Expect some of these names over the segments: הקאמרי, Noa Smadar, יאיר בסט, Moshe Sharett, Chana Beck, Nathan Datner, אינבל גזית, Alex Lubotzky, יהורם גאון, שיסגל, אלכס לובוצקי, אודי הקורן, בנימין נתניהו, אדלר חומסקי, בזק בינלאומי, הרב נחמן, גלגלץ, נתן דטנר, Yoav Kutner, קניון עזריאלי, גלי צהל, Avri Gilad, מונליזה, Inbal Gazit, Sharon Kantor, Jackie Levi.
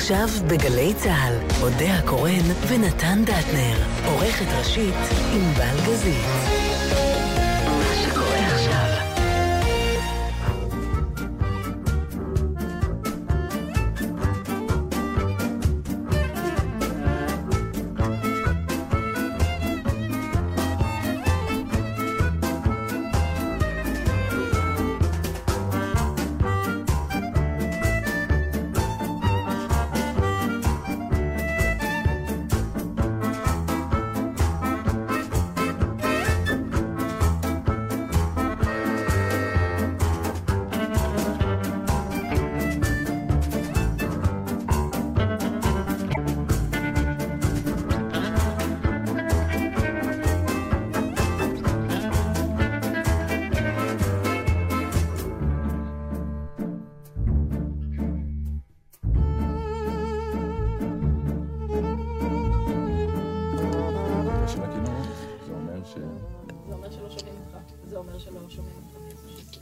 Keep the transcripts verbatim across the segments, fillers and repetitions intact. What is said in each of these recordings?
עכשיו בגלי צהל, אודי הקורן ונתן דטנר, עורכת ראשית אינבל גזית. מה שקורה עכשיו.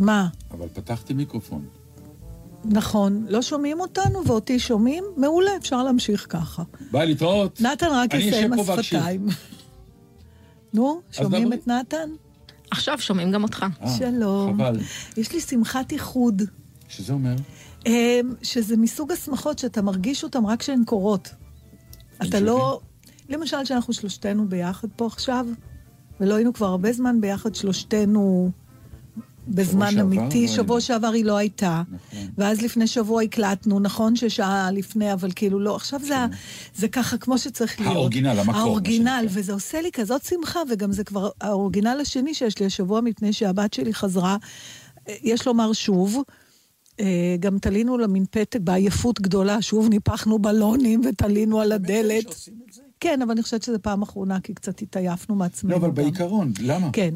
מה? אבל פתחתי מיקרופון. נכון, לא שומעים אותנו ואותי שומעים? מעולה, אפשר להמשיך ככה. ביי, להתראות. נתן רק יסיים השפתיים. נו, שומעים את נתן? עכשיו שומעים גם אותך. שלום. חבל. יש לי שמחת איחוד. שזה אומר? שזה מסוג השמחות שאתה מרגיש אותם רק שהן קורות. אתה לא... למשל שאנחנו שלושתנו ביחד פה עכשיו, ולא היינו כבר הרבה זמן ביחד, שלושתנו... בזמן אמיתי, שבוע שעבר היא לא הייתה, ואז לפני שבוע הקלטנו, נכון ששעה לפני, אבל כאילו לא, עכשיו זה ככה כמו שצריך להיות. האורגינל, המקור. האורגינל, וזה עושה לי כזאת שמחה, וגם זה כבר האורגינל השני שיש לי השבוע, מפני שהבת שלי חזרה, יש לומר שוב, גם תלינו למנפתת בעייפות גדולה, שוב ניפחנו בלונים ותלינו על הדלת. כן, אבל אני חושבת שזה פעם אחרונה, כי קצת התעייפנו מעצמנו. לא, אבל בעיקרון, למה? כן.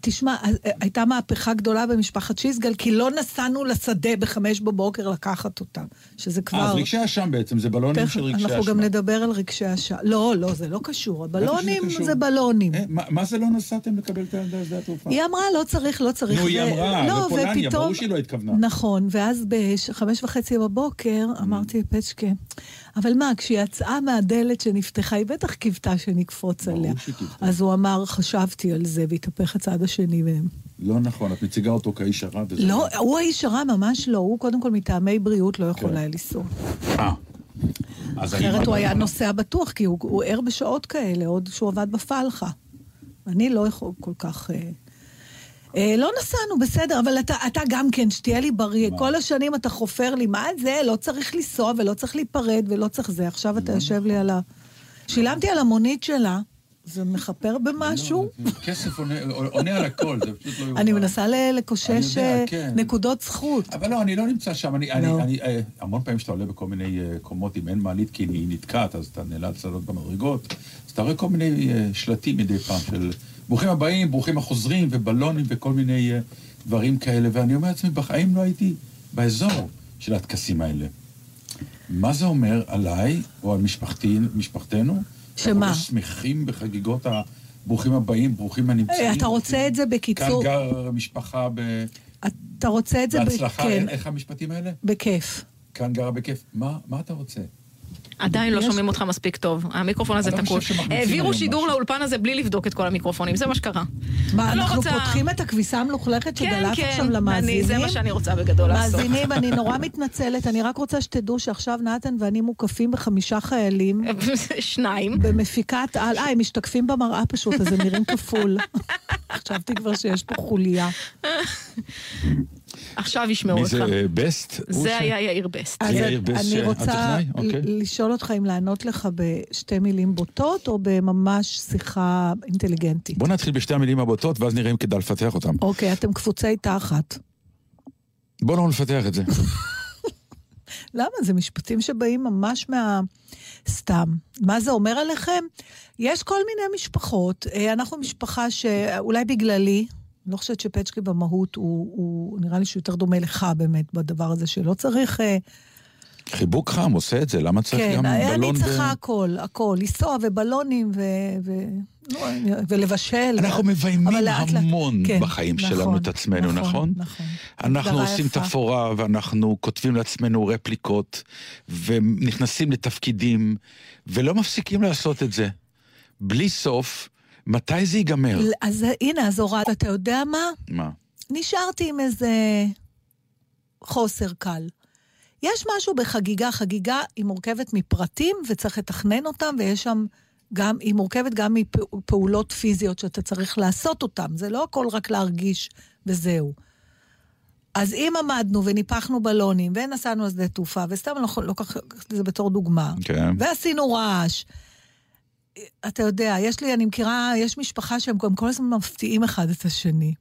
תשמע, הייתה מהפכה גדולה במשפחת שיסגל, כי לא נסענו לשדה בחמש בבוקר לקחת אותה, שזה כבר... אז רגשי השם בעצם, זה בלונים של רגשי השם. אנחנו גם נדבר על רגשי השם. לא, לא, זה לא קשור. הבלונים זה בלונים. מה זה לא נסעתם לקבל את שדה התעופה? היא אמרה, לא צריך, לא צריך. נו, היא אמרה, ופולניה, ברור שהיא לא התכוונה. נכון, ואז בחמש וחצי בבוקר, אמרתי לפצ'קה, אבל מה, כשהיא יצאה מהדלת שנפתחה, היא בטח כיוותה שנקפוץ עליה. אז הוא אמר, חשבתי על זה, והתהפך הצעד השני מהם. לא נכון, את מציגה אותו כאיש הרע. לא, הוא האיש הרע, ממש לא. הוא קודם כל מטעמי בריאות לא יכול היה לנסוע. אה. אחרת הוא היה נוסע בטוח, כי הוא ער בשעות כאלה, עוד שהוא עבד בפלחה. אני לא יכול כל כך... לא נסענו, בסדר, אבל אתה, אתה גם כן, שתהיה לי בריא, כל השנים אתה חופר לי, מה זה? לא צריך לנסוע ולא צריך להיפרד ולא צריך זה. עכשיו אתה יושב לי על ה... שילמתי על המונית שלה, זה מחפר במשהו. כסף עונה על הכל, זה פשוט לא יוכל. אני מנסה לקושש נקודות זכות. אבל לא, אני לא נמצא שם. המון פעמים שאתה עולה בכל מיני קומות, אם אין מעלית כי היא נתקעת, אז אתה נאלץ לעלות במדרגות, אז אתה רואה כל מיני שלטים מדי פעם של... ברוכים הבאים, ברוכים החוזרים, ובלונים, וכל מיני uh, דברים כאלה. ואני אומר לעצמי, בחיים לא הייתי באזור של התקסים האלה. מה זה אומר עליי, או על משפחתי, משפחתנו? שמה? אנחנו שמחים בחגיגות הברוכים הבאים, ברוכים הנמצאים. Hey, אתה רוצה את זה בקיצור... כאן גר משפחה ב... אתה רוצה את זה בהצלחה, ב... כן. איך המשפטים האלה? בכיף. כאן גרה בכיף. מה, מה אתה רוצה? עדיין לא שומעים אותך מספיק טוב. המיקרופון הזה תקול. העבירו שידור לאולפן הזה בלי לבדוק את כל המיקרופונים. זה מה שקרה. מה, אנחנו פותחים את הכביסה המלוכלכת שגלעת עכשיו למאזינים? זה מה שאני רוצה בגדול לעשות. מאזינים, אני נורא מתנצלת. אני רק רוצה שתדעו שעכשיו נתן ואני מוקפים בחמישה חיילים. שניים. במפיקת על... אה, הם משתקפים במראה פשוט, אז הם נראים כפול. חשבתי כבר שיש פה חוליה. עכשיו ישמעו אותך. מי זה בסט? זה היה יאיר בסט. אני רוצה לשאול אותך אם לענות לך בשתי מילים בוטות, או בממש שיחה אינטליגנטית. בוא נתחיל בשתי המילים הבוטות, ואז נראה אם כדאי לפתח אותם. אוקיי, אתם קפוצי תחת. בוא לא נפתח את זה. למה? זה משפטים שבאים ממש מה... סתם. מה זה אומר עליכם? יש כל מיני משפחות. אנחנו משפחה שאולי בגללי... אני לא חושבת שפצ'קי במהות הוא, הוא נראה לי שהוא יותר דומה לך באמת בדבר הזה שלא צריך... חיבוק חם עושה את זה, למה צריך כן, גם בלון... כן, אני צריכה ו... הכל, הכל, לנסוע ובלונים ו... ולבשל. אנחנו מביימים המון בחיים שלנו את עצמנו, נכון? אנחנו עושים תפאורה ואנחנו כותבים לעצמנו רפליקות ונכנסים לתפקידים ולא מפסיקים לעשות את זה. בלי סוף, מתי זה ייגמר? אז הנה, אז הורד, אתה יודע מה? מה? נשארתי עם איזה חוסר קל. יש משהו בחגיגה, חגיגה היא מורכבת מפרטים וצריך לתכנן אותם, ויש שם גם, היא מורכבת גם מפעולות פיזיות שאתה צריך לעשות אותם, זה לא הכל רק להרגיש וזהו. אז אם עמדנו וניפחנו בלונים, ונסענו לשדה תעופה, וסתם אני לוקח את זה בתור דוגמה, okay. ועשינו רעש, אתה יודע, יש לי, אני מכירה, יש משפחה שהם כל הזמן מפתיעים אחד את השני.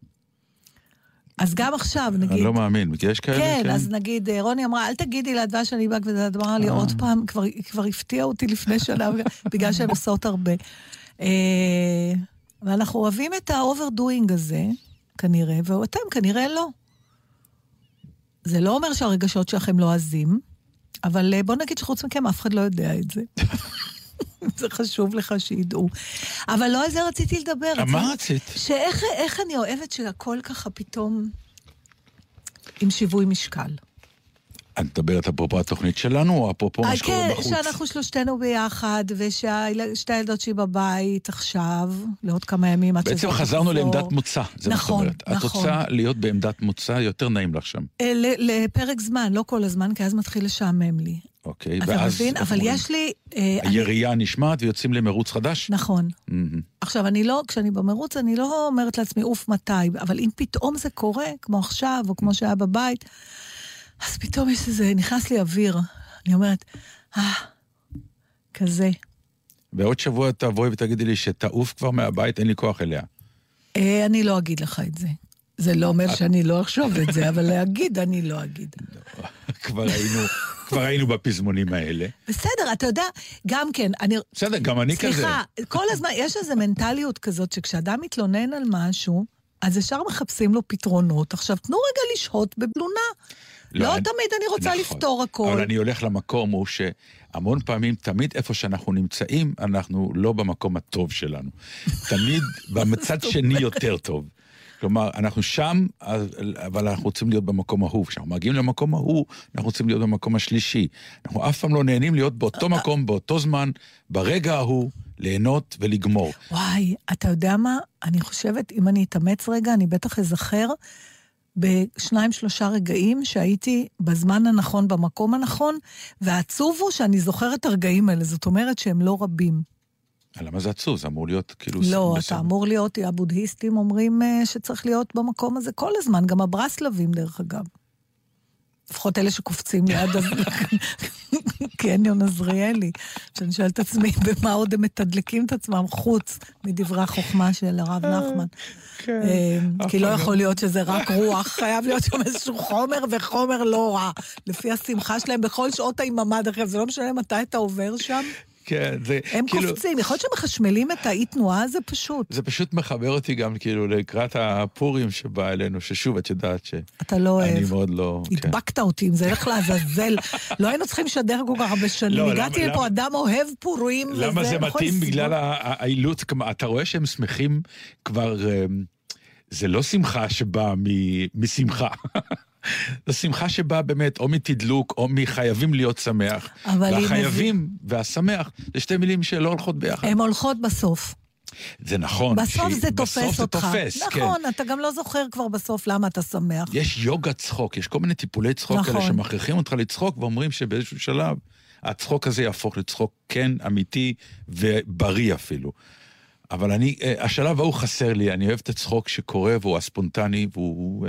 אז גם עכשיו, נגיד... אני לא מאמין, יש כאלה... כן, כן, אז נגיד, רוני אמרה, אל תגידי להדבש שאני בא, וזה אמרה לי עוד פעם, כבר, כבר הפתיע אותי לפני שנה, בגלל שהן עושות הרבה. ואנחנו אוהבים את האוברדוינג הזה, כנראה, ואתם כנראה לא. זה לא אומר שהרגשות שלכם לא עזים, אבל בוא נגיד שחוץ מכם אף אחד לא יודע את זה. זה חשוב לך שידעו. אבל לא על זה רציתי לדבר. מה רצית? שאיך, איך אני אוהבת שהכל ככה פתאום עם שיווי משקל. אני מדברת אפרופו התוכנית שלנו, או אפרופו משקול בחוץ? כן, שאנחנו שלושתנו ביחד, ושתי הילדות שהיא בבית עכשיו, לעוד כמה ימים. בעצם חזרנו לעמדת מוצא, זה מה שאומרת. את רוצה להיות בעמדת מוצא, יותר נעים לך שם. לפרק זמן, לא כל הזמן, כי אז מתחיל לשעמם לי. אוקיי, ואז... אתה מבין, אבל יש לי... היריעה נשמעת ויוצאים למרוץ חדש? נכון. עכשיו, אני לא, כשאני במרוץ, אני לא אומרת לעצמי, אוף מתי, אבל אם פתאום זה קורה, כמו עכשיו, או כמו שהיה בבית, אז פתאום יש איזה, נכנס לי אוויר. אני אומרת, אה, כזה. ועוד שבוע תבואי ותגידי לי שתעוף כבר מהבית, אין לי כוח אליה. אני לא אגיד לך את זה. זה לא אומר שאני לא אחשוב את זה, אבל להגיד, אני לא אגיד. כבר היינו... כבר היינו בפזמונים האלה. בסדר, אתה יודע, גם כן, אני... בסדר, גם אני כזה. סליחה, כל הזמן, יש איזו מנטליות כזאת, שכשאדם מתלונן על משהו, אז ישר מחפשים לו פתרונות. עכשיו, תנו רגע לשהות בבלונה. לא, לא אני... תמיד אני רוצה נכון, לפתור הכל. אבל אני הולך למקום, הוא שהמון פעמים, תמיד איפה שאנחנו נמצאים, אנחנו לא במקום הטוב שלנו. תמיד במצד שני יותר טוב. כלומר, אנחנו שם, אבל אנחנו רוצים להיות במקום ההוא. כשאנחנו מגיעים למקום ההוא, אנחנו רוצים להיות במקום השלישי. אנחנו אף פעם לא נהנים להיות באותו מקום, באותו זמן, ברגע ההוא, ליהנות ולגמור. וואי, אתה יודע מה? אני חושבת, אם אני אתאמץ רגע, אני בטח אזכר בשניים, שלושה רגעים שהייתי בזמן הנכון, במקום הנכון, והעצוב הוא שאני זוכרת את הרגעים האלה. זאת אומרת שהם לא רבים. למה זה עצוב? זה אמור להיות כאילו... לא, אתה אמור להיות, הבודהיסטים אומרים שצריך להיות במקום הזה כל הזמן, גם הברסלבים דרך אגב. לפחות אלה שקופצים ליד קניון עזריאלי, שאני שואלת את עצמי במה עוד הם מתדלקים את עצמם חוץ מדברי החוכמה של הרב נחמן. כי לא יכול להיות שזה רק רוח, חייב להיות שם איזשהו חומר וחומר לא רע, לפי השמחה שלהם בכל שעות היממה, דרך אגב, זה לא משנה מתי אתה עובר שם, כן, זה, הם כאילו, קופצים, יכול להיות שמחשמלים את האי תנועה, זה פשוט. זה פשוט מחבר אותי גם כאילו לקראת הפורים שבא אלינו, ששוב את יודעת ש... אתה לא אוהב. אני מאוד לא... התבקת כן. אותי, אם זה הלך להזזל. לא היינו צריכים לשדר כל כך הרבה שנים. לא, הגעתי למה, לפה למה, אדם אוהב פורים. למה וזה, זה מתאים בגלל העילות? אתה רואה שהם שמחים כבר... זה לא שמחה שבאה משמחה. זו שמחה שבאה באמת או מתדלוק או מחייבים להיות שמח. והחייבים והשמח זה שתי מילים שלא הולכות ביחד. הן הולכות בסוף. זה נכון. בסוף זה תופס אותך. נכון, אתה גם לא זוכר כבר בסוף למה אתה שמח. יש יוגה צחוק, יש כל מיני טיפולי צחוק כאלה שמכריחים אותך לצחוק ואומרים שבאיזשהו שלב הצחוק הזה יהפוך לצחוק כן, אמיתי ובריא אפילו. אבל אני, השלב ההוא חסר לי, אני אוהב את הצחוק שקורה, והוא הספונטני, והוא,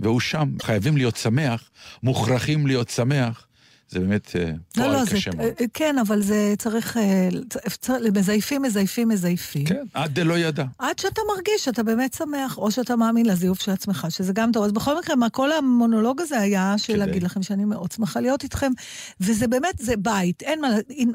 והוא שם. חייבים להיות שמח, מוכרחים להיות שמח, זה באמת פועל לא, לא, קשה מאוד. כן, אבל זה צריך, מזייפים, מזייפים, מזייפים. כן, עד לא ידע. עד שאתה מרגיש שאתה באמת שמח, או שאתה מאמין לזיוף של עצמך, שזה גם טוב. אז בכל מקרה, מה כל המונולוג הזה היה, של להגיד לכם שאני מאוד שמחה להיות איתכם, וזה באמת, זה בית. אין מה,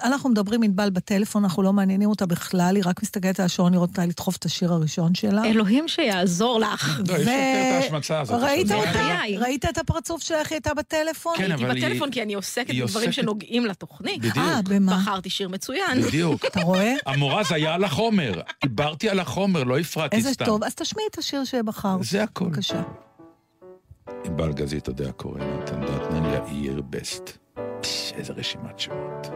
אנחנו מדברים אינבל בטלפון, אנחנו לא מעניינים אותה בכלל, היא רק מסתגלת על השעון, לראות אותה לדחוף את השיר הראשון שלה. אלוהים שיעזור לך. לא, יש יותר את ההשמצה הזאת. ראית אותה? ראית את הפרצוף שלך, היא הייתה בטלפון? כן, אבל היא... בטלפון, כי אני עושה עוסקת בדברים שנוגעים לתוכנית. בדיוק. בחרתי שיר מצוין. בדיוק. אתה רואה? המורז היה על החומר. דיברתי על החומר, לא הפרעתי סתם. איזה טוב. אז תשמיעי את השיר שבחרת. זה הכל. בבקשה. ענבל גזית, ודה קורן, נתן דטנר, יאיר בסט. איזה רשימת שמות.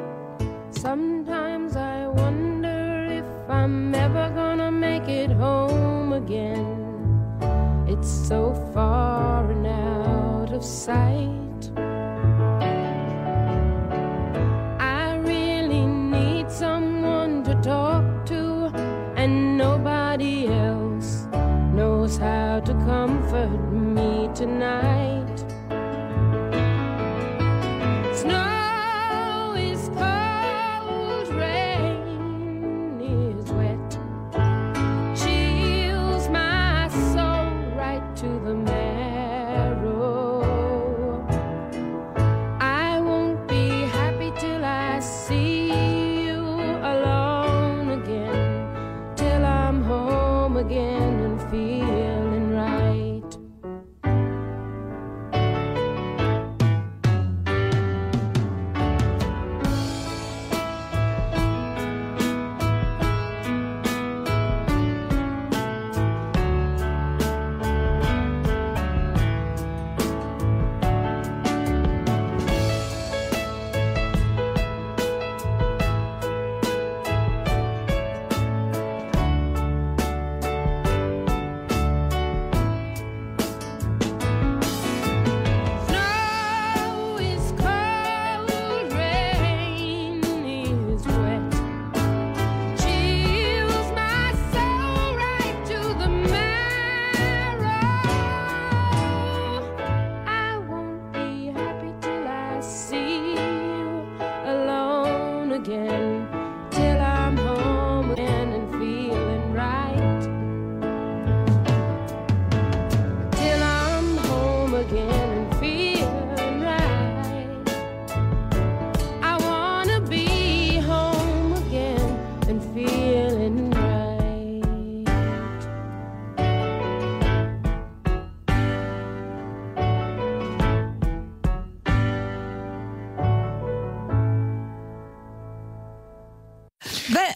Sometimes I wonder if I'm ever gonna make it home again. It's so far and out of sight. I really need someone to talk to, and nobody else knows how to comfort me tonight. Snow is cold, rain is wet, chills my soul right to the marrow. I won't be happy till I see you alone again, till I'm home again and feeling right.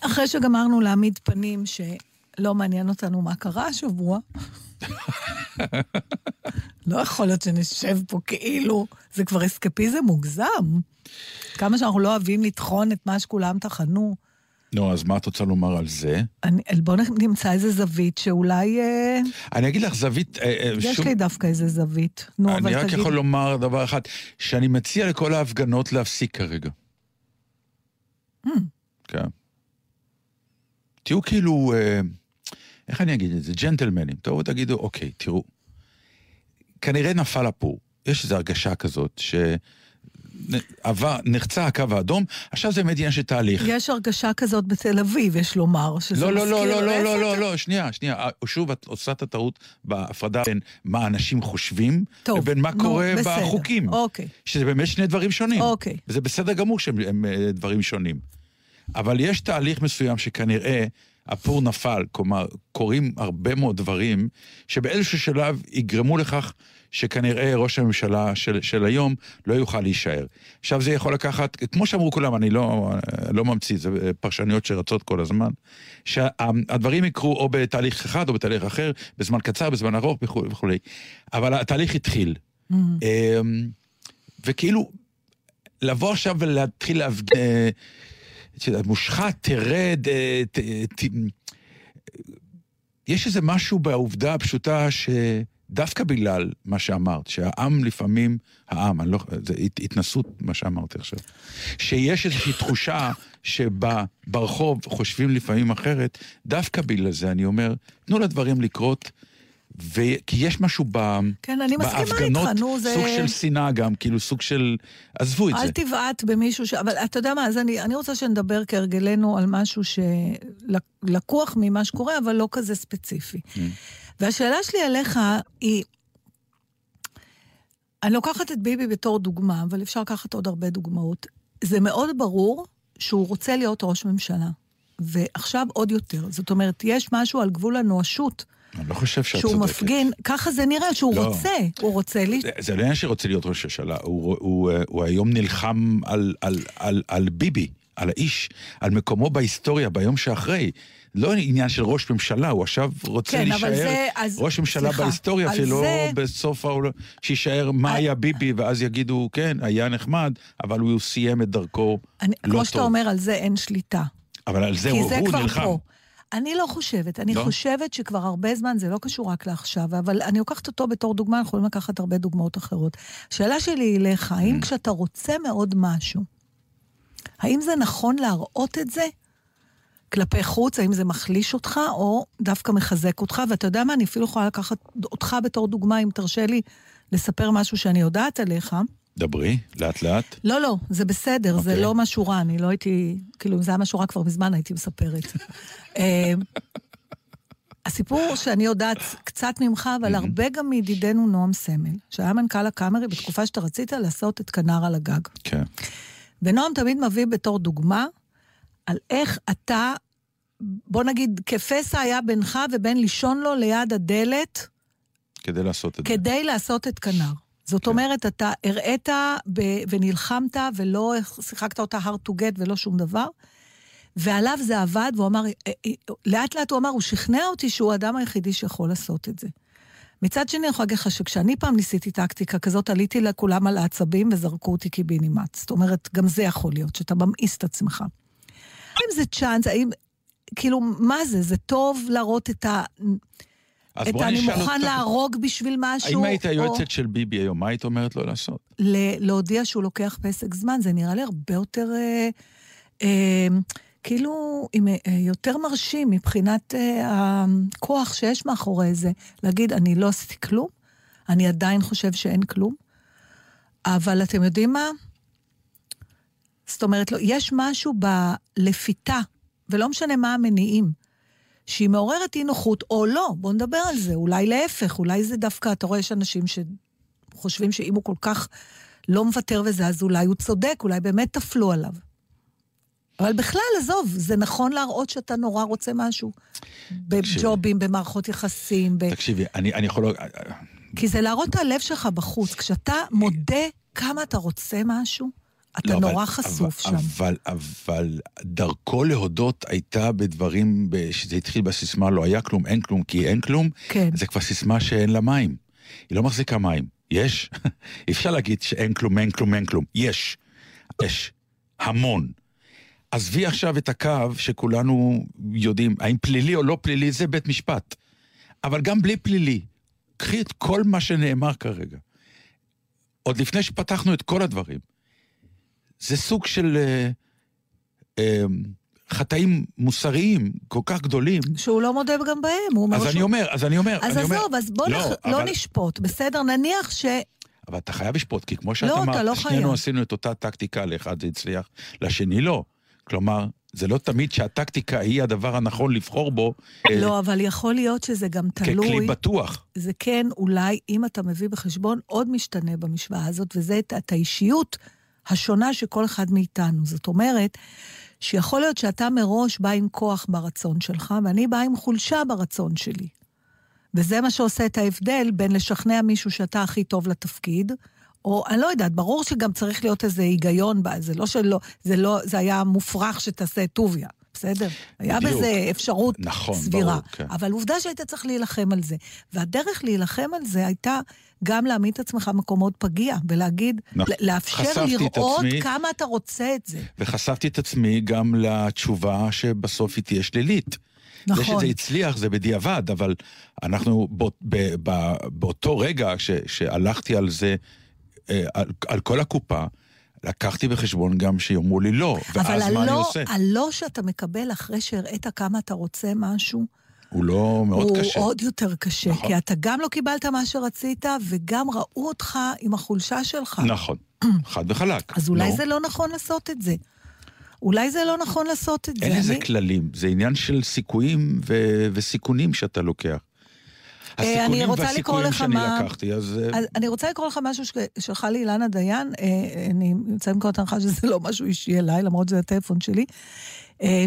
אחרי שגמרנו להעמיד פנים שלא מעניין אותנו מה קרה השבוע, לא יכול להיות שנשב פה כאילו, זה כבר אסקפיזם מוגזם. כמה שאנחנו לא אוהבים לטחון את מה שכולם תחנו. נו, אז מה את רוצה לומר על זה? בואו נמצא איזה זווית שאולי... אני אגיד לך זווית... יש לי דווקא איזה זווית. אני רק יכול לומר דבר אחד, שאני מציע לכל ההפגנות להפסיק כרגע. כן. תהיו כאילו, איך אני אגיד את זה? ג'נטלמנים. תראו, תגידו, אוקיי, תראו. כנראה נפל הפור. יש איזו הרגשה כזאת שנחצה הקו האדום, עכשיו זה מדין שתהליך. יש הרגשה כזאת בתל אביב, יש לומר, שזה מזכיר. לא, לא, לא, לא, לא, לא, שנייה, שנייה. שוב, את עושה את הטעות בהפרדה בין מה אנשים חושבים, לבין מה קורה בחוקים. שזה באמת שני דברים שונים. וזה בסדר גמור שהם דברים שונים. אבל יש תהליך מסוים שכנראה הפור נפל, כלומר, קורים הרבה מאוד דברים שבאיזשהו שלב יגרמו לכך שכנראה ראש הממשלה של, של היום לא יוכל להישאר. עכשיו זה יכול לקחת, כמו שאמרו כולם, אני לא, לא ממציא, זה פרשניות שרצות כל הזמן, שהדברים יקרו או בתהליך אחד או בתהליך אחר, בזמן קצר, בזמן ארוך וכו' וכו'. אבל התהליך התחיל. Mm-hmm. וכאילו, לבוא עכשיו ולהתחיל להפגן... מושחת, תרד, ת, ת, יש איזה משהו בעובדה הפשוטה שדווקא בגלל מה שאמרת, שהעם לפעמים, העם, אני לא, זה התנסות מה שאמרת עכשיו, שיש איזושהי תחושה שברחוב חושבים לפעמים אחרת, דווקא בגלל זה אני אומר, תנו לדברים לקרות, כי יש משהו בהפגנות, סוג של שנאה גם, כאילו סוג של, עזבו את זה. אל תבעט במישהו, אבל אתה יודע מה, אז אני רוצה שנדבר כהרגלנו על משהו שלקוח ממה שקורה, אבל לא כזה ספציפי. והשאלה שלי עליך היא, אני לוקחת את ביבי בתור דוגמה, אבל אפשר לקחת עוד הרבה דוגמאות. זה מאוד ברור שהוא רוצה להיות ראש ממשלה, ועכשיו עוד יותר. זאת אומרת, יש משהו על גבול הנואשות, אני לא חושב שאת צודקת. שהוא מפגין, ככה זה נראה, שהוא לא. רוצה, הוא רוצה לי. זה, זה לא עניין שרוצה להיות ראש השאלה, הוא, הוא, הוא, הוא היום נלחם על, על, על, על ביבי, על האיש, על מקומו בהיסטוריה, ביום שאחרי. לא עניין של ראש ממשלה, הוא עכשיו רוצה כן, להישאר זה, אז, ראש ממשלה סליחה, בהיסטוריה, שלא זה... בסוף שישאר מה על... היה ביבי, ואז יגידו, כן, היה נחמד, אבל הוא סיים את דרכו אני, לא כמו טוב. כמו שאתה אומר, על זה אין שליטה. אבל על זה הוא, זה הוא נלחם. פה. אני לא חושבת, אני לא? חושבת שכבר הרבה זמן, זה לא קשור רק לעכשיו, אבל אני לוקחת אותו בתור דוגמה, אנחנו יכולים לקחת הרבה דוגמאות אחרות. השאלה שלי היא לך, האם כשאתה רוצה מאוד משהו, האם זה נכון להראות את זה? כלפי חוץ, האם זה מחליש אותך, או דווקא מחזק אותך, ואתה יודע מה, אני אפילו יכולה לקחת אותך בתור דוגמה, אם תרשה לי לספר משהו שאני יודעת עליך. דברי, לאט לאט. לא, לא, זה בסדר, okay. זה לא משהו רע, אני לא הייתי, כאילו אם זה היה משהו רע כבר מזמן, הייתי מספרת. הסיפור שאני יודעת קצת ממך, אבל הרבה גם מידידנו נועם סמל, שהיה מנכ"ל הקאמרי בתקופה שאתה רצית לעשות את כנר על הגג. כן. Okay. ונועם תמיד מביא בתור דוגמה, על איך אתה, בוא נגיד, כפסע היה בינך ובין לישון לו ליד הדלת, כדי לעשות את זה. כדי לעשות את כנר. זאת אומרת, אתה הראית ונלחמת, ולא שיחקת אותה hard to get ולא שום דבר, ועליו זה עבד, והוא אמר, לאט לאט הוא אמר, הוא שכנע אותי שהוא האדם היחידי שיכול לעשות את זה. מצד שני, אני יכולה להגיד לך שכשאני פעם ניסיתי טקטיקה כזאת, עליתי לכולם על העצבים וזרקו אותי קיבינימט. זאת אומרת, גם זה יכול להיות, שאתה ממאיס את עצמך. האם זה צ'אנס, האם, כאילו, מה זה? זה טוב להראות את ה... את אני מוכן להרוג בשביל משהו. האם היית היועצת של ביבי היום, מה היית אומרת לו לעשות? להודיע שהוא לוקח פסק זמן, זה נראה לי הרבה יותר, כאילו, יותר מרשים מבחינת הכוח שיש מאחורי זה, להגיד, אני לא עשיתי כלום, אני עדיין חושב שאין כלום, אבל אתם יודעים מה? זאת אומרת לו, יש משהו בלפיתה, ולא משנה מה המניעים, שהיא מעוררת אי נוחות או לא, בוא נדבר על זה, אולי להפך, אולי זה דווקא, אתה רואה, יש אנשים שחושבים שאם הוא כל כך לא מוותר וזה, אז אולי הוא צודק, אולי באמת תפלו עליו. אבל בכלל, עזוב, זה נכון להראות שאתה נורא רוצה משהו, בג'ובים, במערכות יחסים. תקשיבי, אני יכול... כי זה להראות את הלב שלך בחוץ, כשאתה מודה כמה אתה רוצה משהו, אתה לא, נורא אבל, חשוף אבל, שם. אבל, אבל דרכו להודות הייתה בדברים, שזה התחיל בסיסמה, לא היה כלום, אין כלום, כי אין כלום, כן. זה כבר סיסמה שאין לה מים. היא לא מחזיקה מים. יש? אפשר להגיד שאין כלום, אין כלום, אין כלום. יש. יש. המון. עזבי עכשיו את הקו שכולנו יודעים, האם פלילי או לא פלילי, זה בית משפט. אבל גם בלי פלילי, קחי את כל מה שנאמר כרגע. עוד לפני שפתחנו את כל הדברים, זה סוג של uh, uh, חטאים מוסריים כל כך גדולים. שהוא לא מודה גם בהם. הוא אז, אני שהוא... אומר, אז אני אומר, אז אני עזוב, אומר... אז בוא לא, נח... אבל... לא נשפוט, בסדר, נניח ש... אבל אתה חייב לשפוט, כי כמו שאת לא, אמרת, לא שנינו חייב. עשינו את אותה טקטיקה, לאחד זה הצליח, לשני לא. כלומר, זה לא תמיד שהטקטיקה היא הדבר הנכון לבחור בו. לא, אה... אבל יכול להיות שזה גם תלוי. ככלי בטוח. זה כן, אולי, אם אתה מביא בחשבון, עוד משתנה במשוואה הזאת, וזה את, את האישיות... השונה שכל אחד מאיתנו. זאת אומרת, שיכול להיות שאתה מראש בא עם כוח ברצון שלך, ואני בא עם חולשה ברצון שלי. וזה מה שעושה את ההבדל בין לשכנע מישהו שאתה הכי טוב לתפקיד, או, אני לא יודעת, ברור שגם צריך להיות איזה היגיון, זה לא שלא, זה לא, זה היה מופרך שתעשה טוביה, בסדר? היה בזה אפשרות סבירה. אבל עובדה שהיית צריך להילחם על זה. והדרך להילחם על זה הייתה גם להעמיד את עצמך מקומות פגיע, ולהגיד, לאפשר לראות כמה אתה רוצה את זה. וחשפתי את עצמי גם לתשובה שבסוף היא תהיה שלילית. נכון. זה שזה הצליח, זה בדיעבד, אבל אנחנו באותו רגע שהלכתי על זה, על כל הקופה, לקחתי בחשבון גם שיאמרו לי לא, ואז מה אני עושה? אבל הלא שאתה מקבל אחרי שהראית כמה אתה רוצה משהו, הוא לא מאוד קשה. הוא עוד יותר קשה, כי אתה גם לא קיבלת מה שרצית, וגם ראו אותך עם החולשה שלך. נכון, חד וחלק. אז אולי זה לא נכון לעשות את זה. אולי זה לא נכון לעשות את זה. אין איזה כללים, זה עניין של סיכויים וסיכונים שאתה לוקח. אני רוצה לקרוא לך מה... אני רוצה לקרוא לך משהו שלך לאילנה דיין, אני יוצא עם כל התנחה שזה לא משהו אישי אליי, למרות זה הטלפון שלי,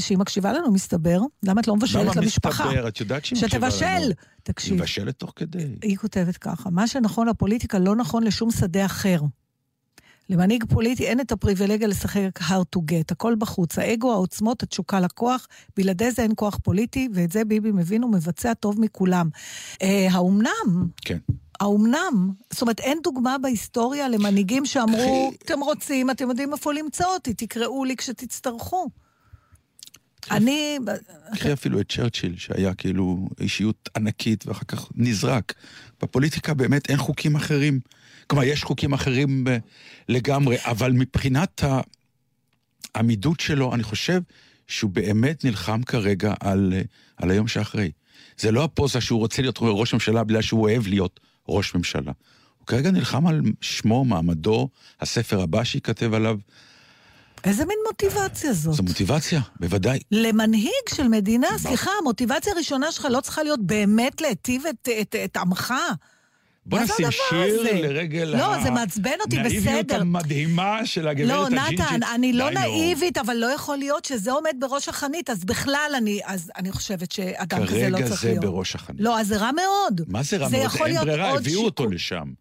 שהיא מקשיבה לנו, מסתבר. למה את לא מבשלת למשפחה? למה מסתבר? את יודעת שהיא מקשיבה לנו. שתבשל! תקשיב. היא מבשלת תוך כדי. היא כותבת ככה, מה שנכון לפוליטיקה לא נכון לשום שדה אחר. למנהיג פוליטי אין את הפריבילגיה לשחק hard to get, הכל בחוץ, האגו, העוצמות, התשוקה לכוח, בלעדי זה אין כוח פוליטי, ואת זה ביבי מבין ומבצע טוב מכולם. אה, האומנם? כן. האומנם? זאת אומרת, אין דוגמה בהיסטוריה למנהיגים שאמרו, אתם רוצים, אתם יודעים איפה למצוא אותי, תקראו לי כשתצטרכו. אני... קחי אפילו את צ'רצ'יל, שהיה כאילו אישיות ענקית, ואחר כך נזרק. בפוליטיקה באמת אין חוקים אחרים. כלומר, יש חוקים אחרים לגמרי, אבל מבחינת העמידות שלו, אני חושב שהוא באמת נלחם כרגע על, על היום שאחרי. זה לא הפוזה שהוא רוצה להיות ראש ממשלה, בגלל שהוא אוהב להיות ראש ממשלה. הוא כרגע נלחם על שמו, מעמדו, הספר הבא שייכתב עליו. איזה מין מוטיבציה זאת? זו מוטיבציה, בוודאי. למנהיג של מדינה, סליחה, המוטיבציה הראשונה שלך לא צריכה להיות באמת להטיב את, את, את עמך. בוא נשים שיר לרגל הנאיביות המדהימה של הגברת הג'ינג'ית. לא, נתן, אני לא נאיבית, אבל לא יכול להיות שזה עומד בראש החנית, אז בכלל אני חושבת שאדם כזה לא צריך להיות. כרגע זה בראש החנית. לא, אז זה רע מאוד. מה זה רע מאוד? אין ברירה, הביאו אותו לשם.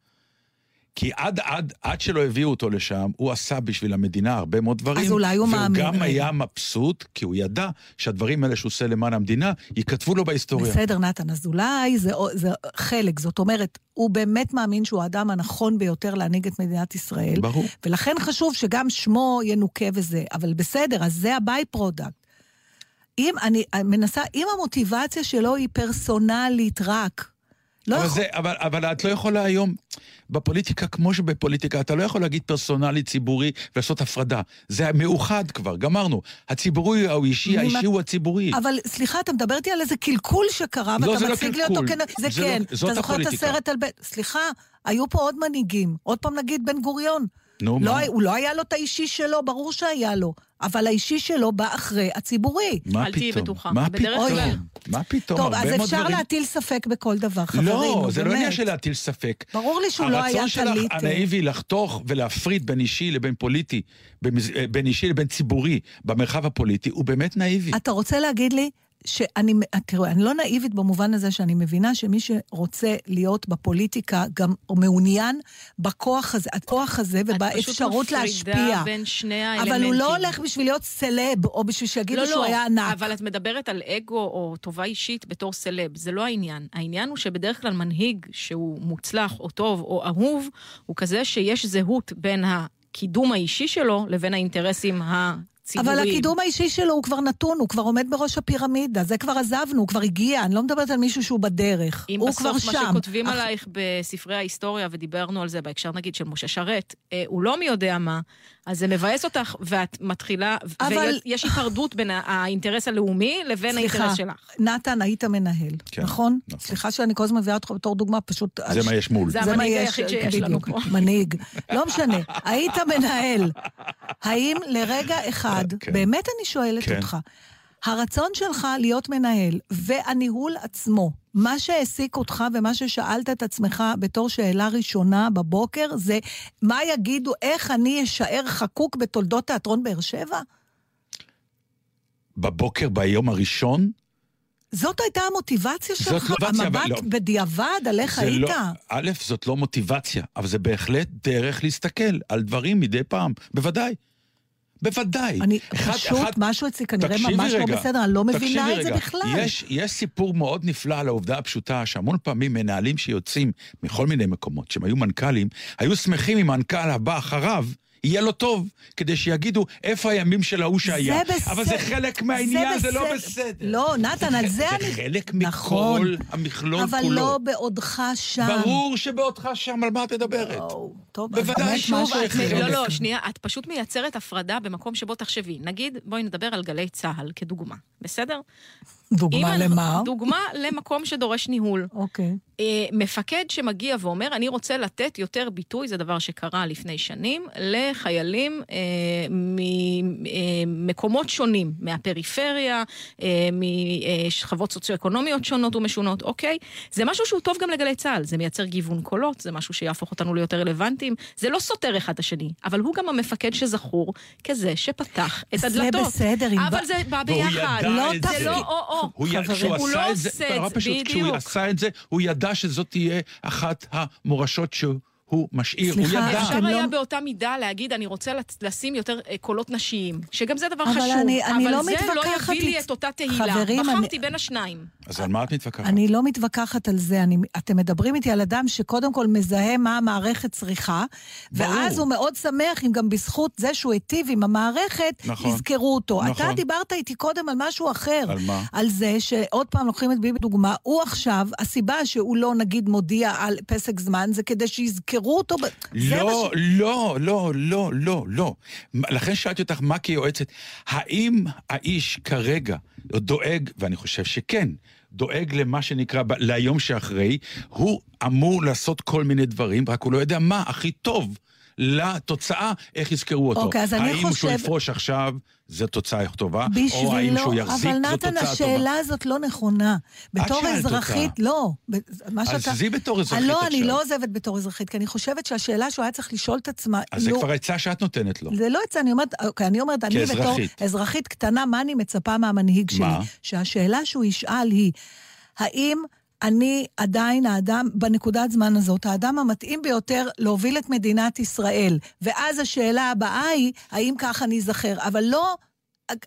כי עד, עד, עד שלא הביאו אותו לשם, הוא עשה בשביל המדינה הרבה מאוד דברים. אז אולי הוא מאמין. והוא גם היה מבסוט, כי הוא ידע שהדברים האלה שהוא עושה למען המדינה, ייכתבו לו בהיסטוריה. בסדר, נתן, אז אולי זה, זה חלק. זאת אומרת, הוא באמת מאמין שהוא האדם הנכון ביותר להנהיג את מדינת ישראל. ברור. ולכן חשוב שגם שמו ינוקה וזה. אבל בסדר, אז זה הבי פרודקט. אם אני מנסה, אם המוטיבציה שלו היא פרסונלית רק, לא אבל, יכול... זה, אבל, אבל את לא יכולה היום, בפוליטיקה כמו שבפוליטיקה, אתה לא יכול להגיד פרסונלי, ציבורי, ולעשות הפרדה. זה מאוחד כבר, גמרנו. הציבורי הוא אישי, האישי הוא הציבורי. אבל סליחה, אתה מדברתי על איזה קלקול שקרה, לא, ואתה מציג לי אותו, זה כן, אתה זוכר את הסרט על בן... סליחה, היו פה עוד מנהיגים, עוד פעם נגיד בן גוריון. הוא לא היה לו את האישי שלו, ברור שהיה לו, אבל האישי שלו בא אחרי הציבורי. מה פתאום? מה פתאום? טוב, אז אפשר להטיל ספק בכל דבר, חברים. לא, זה לא עניין של להטיל ספק. ברור לי שהוא לא היה קליט. הרצון שלך הנאיבי לחתוך ולהפריד בין אישי לבין פוליטי, בין אישי לבין ציבורי, במרחב הפוליטי, הוא באמת נאיבי. אתה רוצה להגיד לי, שאני, תראה, אני לא נאיבית במובן הזה שאני מבינה שמי שרוצה להיות בפוליטיקה גם מעוניין בכוח הזה, הכוח הזה ובאפשרות להשפיע. אבל הוא לא הולך בשביל להיות סלב או בשביל שיגידו שהוא היה ענק. אבל את מדברת על אגו או טובה אישית בתור סלב, זה לא העניין. העניין הוא שבדרך כלל מנהיג שהוא מוצלח או טוב או אהוב, הוא כזה שיש זהות בין הקידום האישי שלו לבין האינטרסים ה... ציבוריים. אבל הקידום האישי שלו הוא כבר נתון, הוא כבר עומד בראש הפירמידה, זה כבר עזבנו, הוא כבר הגיע, אני לא מדברת על מישהו שהוא בדרך, הוא כבר שם. אם בסוף מה שכותבים אח... עלייך בספרי ההיסטוריה, ודיברנו על זה בהקשר נגיד של משה שרת, אה, הוא לא מי יודע מה, אז זה מבאס אותך, ואת מתחילה, אבל... ויש התחרדות בין האינטרס הלאומי לבין סליחה, האינטרס שלך. סליחה, נתן, היית מנהל, כן, נכון? נכון? סליחה שאני כל הזמן מביאה אותך בתור דוגמה, פשוט... זה הש... מה יש מול. זה, זה המנהיג היחיד יש... שיש לנו פה. מנהיג. לא משנה, היית מנהל. האם לרגע אחד, כן. באמת אני שואלת כן. אותך, הרצון שלך להיות מנהל, והניהול עצמו, מה שהעסיק אותך ומה ששאלת את עצמך בתור שאלה ראשונה בבוקר, זה מה יגידו, איך אני אשאר חקוק בתולדות תיאטרון באר שבע? בבוקר, ביום הראשון? זאת הייתה המוטיבציה שלך? המבט לא. בדיעבד עליך היית? לא, א', זאת לא מוטיבציה, אבל זה בהחלט דרך להסתכל על דברים מדי פעם, בוודאי. בוודאי. אני אחד, פשוט, אחד, משהו אצלי כנראה ממש רגע, לא בסדר, אני לא מבינה את רגע. זה בכלל. יש, יש סיפור מאוד נפלא על העובדה הפשוטה, שהמון פעמים מנהלים שיוצאים מכל מיני מקומות, שהם היו מנכ"לים, היו שמחים אם מנכ"ל הבא אחריו, יהיה לו טוב, כדי שיגידו איפה הימים של ההוא שהיה. זה בסדר. אבל זה חלק מהעניין, זה, זה לא בסדר. לא, נתן, על זה, זה אני... זה חלק נכון, מכל המכלול אבל כולו. אבל לא בעודך שם. ברור שבעודך שם, על מה את מדברת? לא, טוב. בוודאי שוב, את... לא, לא, שנייה, את פשוט מייצרת הפרדה במקום שבו תחשבי. נגיד, בואי נדבר על גלי צהל כדוגמה, בסדר? דוגמה למה? דוגמה למקום שדורש ניהול. אוקיי. מפקד שמגיע ואומר, אני רוצה לתת יותר ביטוי, זה דבר שקרה לפני שנים, ל חיילים אה, ממקומות שונים, מהפריפריה, אה, משכבות סוציו-אקונומיות שונות ומשונות, אוקיי? זה משהו שהוא טוב גם לגלי צהל, זה מייצר גיוון קולות, זה משהו שיהפוך אותנו ליותר רלוונטיים, זה לא סותר אחד השני, אבל הוא גם המפקד שזכור כזה שפתח את הדלתות. בסדר, אבל זה בא ביחד. זה לא או-או. הוא לא עושה את זה, בדיוק. הוא ידע שזאת תהיה אחת המורשות שהוא הוא משאיר, הוא ידע. אפשר היה באותה מידה להגיד, אני רוצה לשים יותר קולות נשיים, שגם זה דבר חשוב, אבל זה לא יביא לי את אותה תהילה. בחרתי בין השניים. אז על מה את מתווכחת? אני לא מתווכחת על זה, אתם מדברים איתי על אדם שקודם כל מזהה מה המערכת צריכה, ואז הוא מאוד שמח אם גם בזכות זה שהוא היטיב עם המערכת, יזכרו אותו. אתה דיברת איתי קודם על משהו אחר, על זה שעוד פעם לוקחים את ביבי דוגמה, הוא עכשיו, הסיבה שהוא לא נגיד מודיע על פסק זמן, זה כדי שיזכרו אותו. לא, לא, לא, לא, לא, לא. לכן שאלתי אותך מה כיועצת, האם האיש כרגע דואג, ואני חושב שכן, דואג למה שנקרא, ליום שאחרי, הוא אמור לעשות כל מיני דברים, רק הוא לא יודע מה הכי טוב לתוצאה, איך יזכרו אותו. אוקיי, אז אני חושב... האם שהוא יפרוש עכשיו, זו תוצאה טובה, או האם שהוא יחזיק, זו תוצאה טובה. אבל נתן, השאלה הזאת לא נכונה. בתור אזרחית, לא. אז זה בתור אזרחית עכשיו. לא, אני לא עוזבת בתור אזרחית, כי אני חושבת שהשאלה שהוא היה צריך לשאול את עצמה... אז זה כבר עצה שאת נותנת לו. זה לא עצה, אני אומרת, אני אומרת, אני בתור אזרחית קטנה, מה אני מצפה מהמנהיג שלי? שהשאלה שהוא ישאל היא, האם... אני עדיין האדם, בנקודת זמן הזאת, האדם המתאים ביותר להוביל את מדינת ישראל. ואז השאלה הבאה היא, האם ככה אני זכר? אבל לא,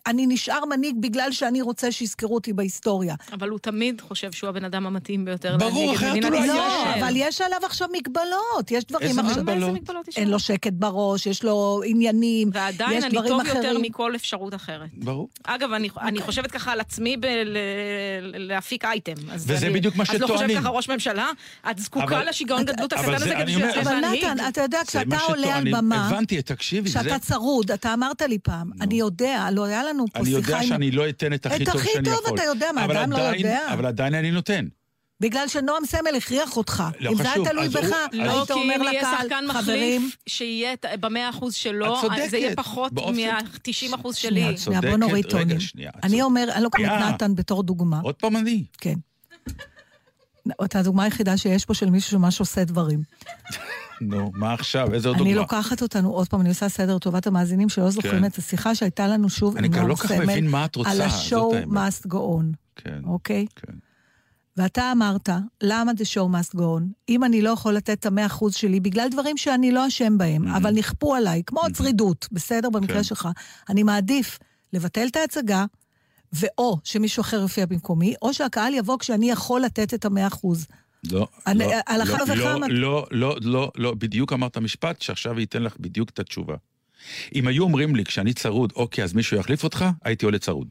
אני נשאר מנהיג בגלל שאני רוצה שיזכרו אותי בהיסטוריה. אבל הוא תמיד חושב שהוא הבן אדם המתאים ביותר. ברור, אחרת הוא לא היה. לא, אבל יש עליו עכשיו מגבלות. יש דברים עכשיו. איזה מגבלות יש? אין לו שקט בראש, יש לו עניינים. ועדיין אני טוב יותר מכל אפשרות אחרת. ברור. אגב, אני חושבת ככה על עצמי להפיק אייטם. וזה בדיוק מה שטוענים. אז לא חושבת ככה ראש ממשלה, את זקוקה לשיגעון גדלות הקטן הזה כדי שזה מנהיג. אבל נתן, אתה יודע, כשאתה עולה על במה, כשאתה צרוד, אתה אמרת לי פעם, אני יודע, לא היה לנו פה שיחה. אני יודע שאני לא אתן את הכי טוב שאני יכול. את הכי טוב אתה יודע, מה אדם לא יודע. אבל עדיין אני נותן. בגלל שנועם סמל הכריח אותך. אם זה היה תלוי בך, היית אומר לקהל, חברים. שיהיה במאה אחוז שלו, זה יהיה פחות מה-תשעים אחוז שלי. את צודקת, רגע, שנייה. אני אומר, אני לא קוראת נתן בתור דוגמה. עוד פעם אני. כן. אותה הדוגמה היחידה שיש פה של מישהו שממש עושה דברים. נו, מה עכשיו? איזה עוד דוגמה? אני לוקחת אותנו, עוד פעם, אני עושה סדר טובת המאזינים שלא זוכרים את השיחה שהייתה לנו שוב עם נועם סמל על ה-show must go on. אוקיי? ואתה אמרת, למה the show must go on? אם אני לא יכול לתת את המאה אחוז שלי, בגלל דברים שאני לא אשם בהם, אבל נכפו עליי, כמו צרידות, בסדר במקרה שלך, אני מעדיף לבטל את ההצגה, ואו שמישהו אחר יופיע במקומי, או שהקהל יבוא כשאני יכול לתת את המאה אחוז. לא, לא, לא, לא, לא, בדיוק אמרת משפט שעכשיו ייתן לך בדיוק את התשובה. אם היו אומרים לי כשאני צרוד, אוקיי, אז מישהו יחליף אותך, הייתי עולה צרוד.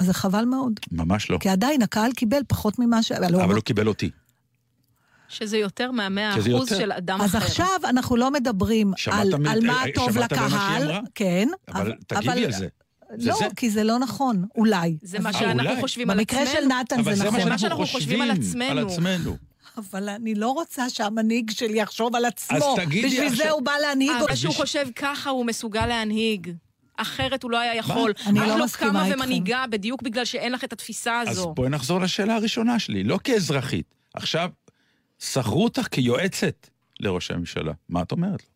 אז זה חבל מאוד. ממש לא. כי עדיין הקהל קיבל פחות ממה ש... אבל הוא קיבל אותי. שזה יותר מהמאה אחוז של אדם אחר. אז עכשיו אנחנו לא מדברים על מה טוב לקהל, כן. אבל תגידי על זה. לא, כי זה לא נכון, אולי. זה מה שאנחנו חושבים על עצמנו. במקרה של נתן זה נכון. זה מה שאנחנו חושבים על עצמנו. אבל אני לא רוצה שהמנהיג שלי יחשוב על עצמו. בשביל זה הוא בא להנהיג. אבל שהוא חושב ככה הוא מסוגל להנהיג. אחרת הוא לא היה יכול. אני לא מסכימה איתכם. ומנהיגה בדיוק בגלל שאין לך את התפיסה הזו. אז בואי נחזור לשאלה הראשונה שלי, לא כאזרחית. עכשיו, סחרו אותך כיועצת לראש הממשלה. מה את אומרת לו?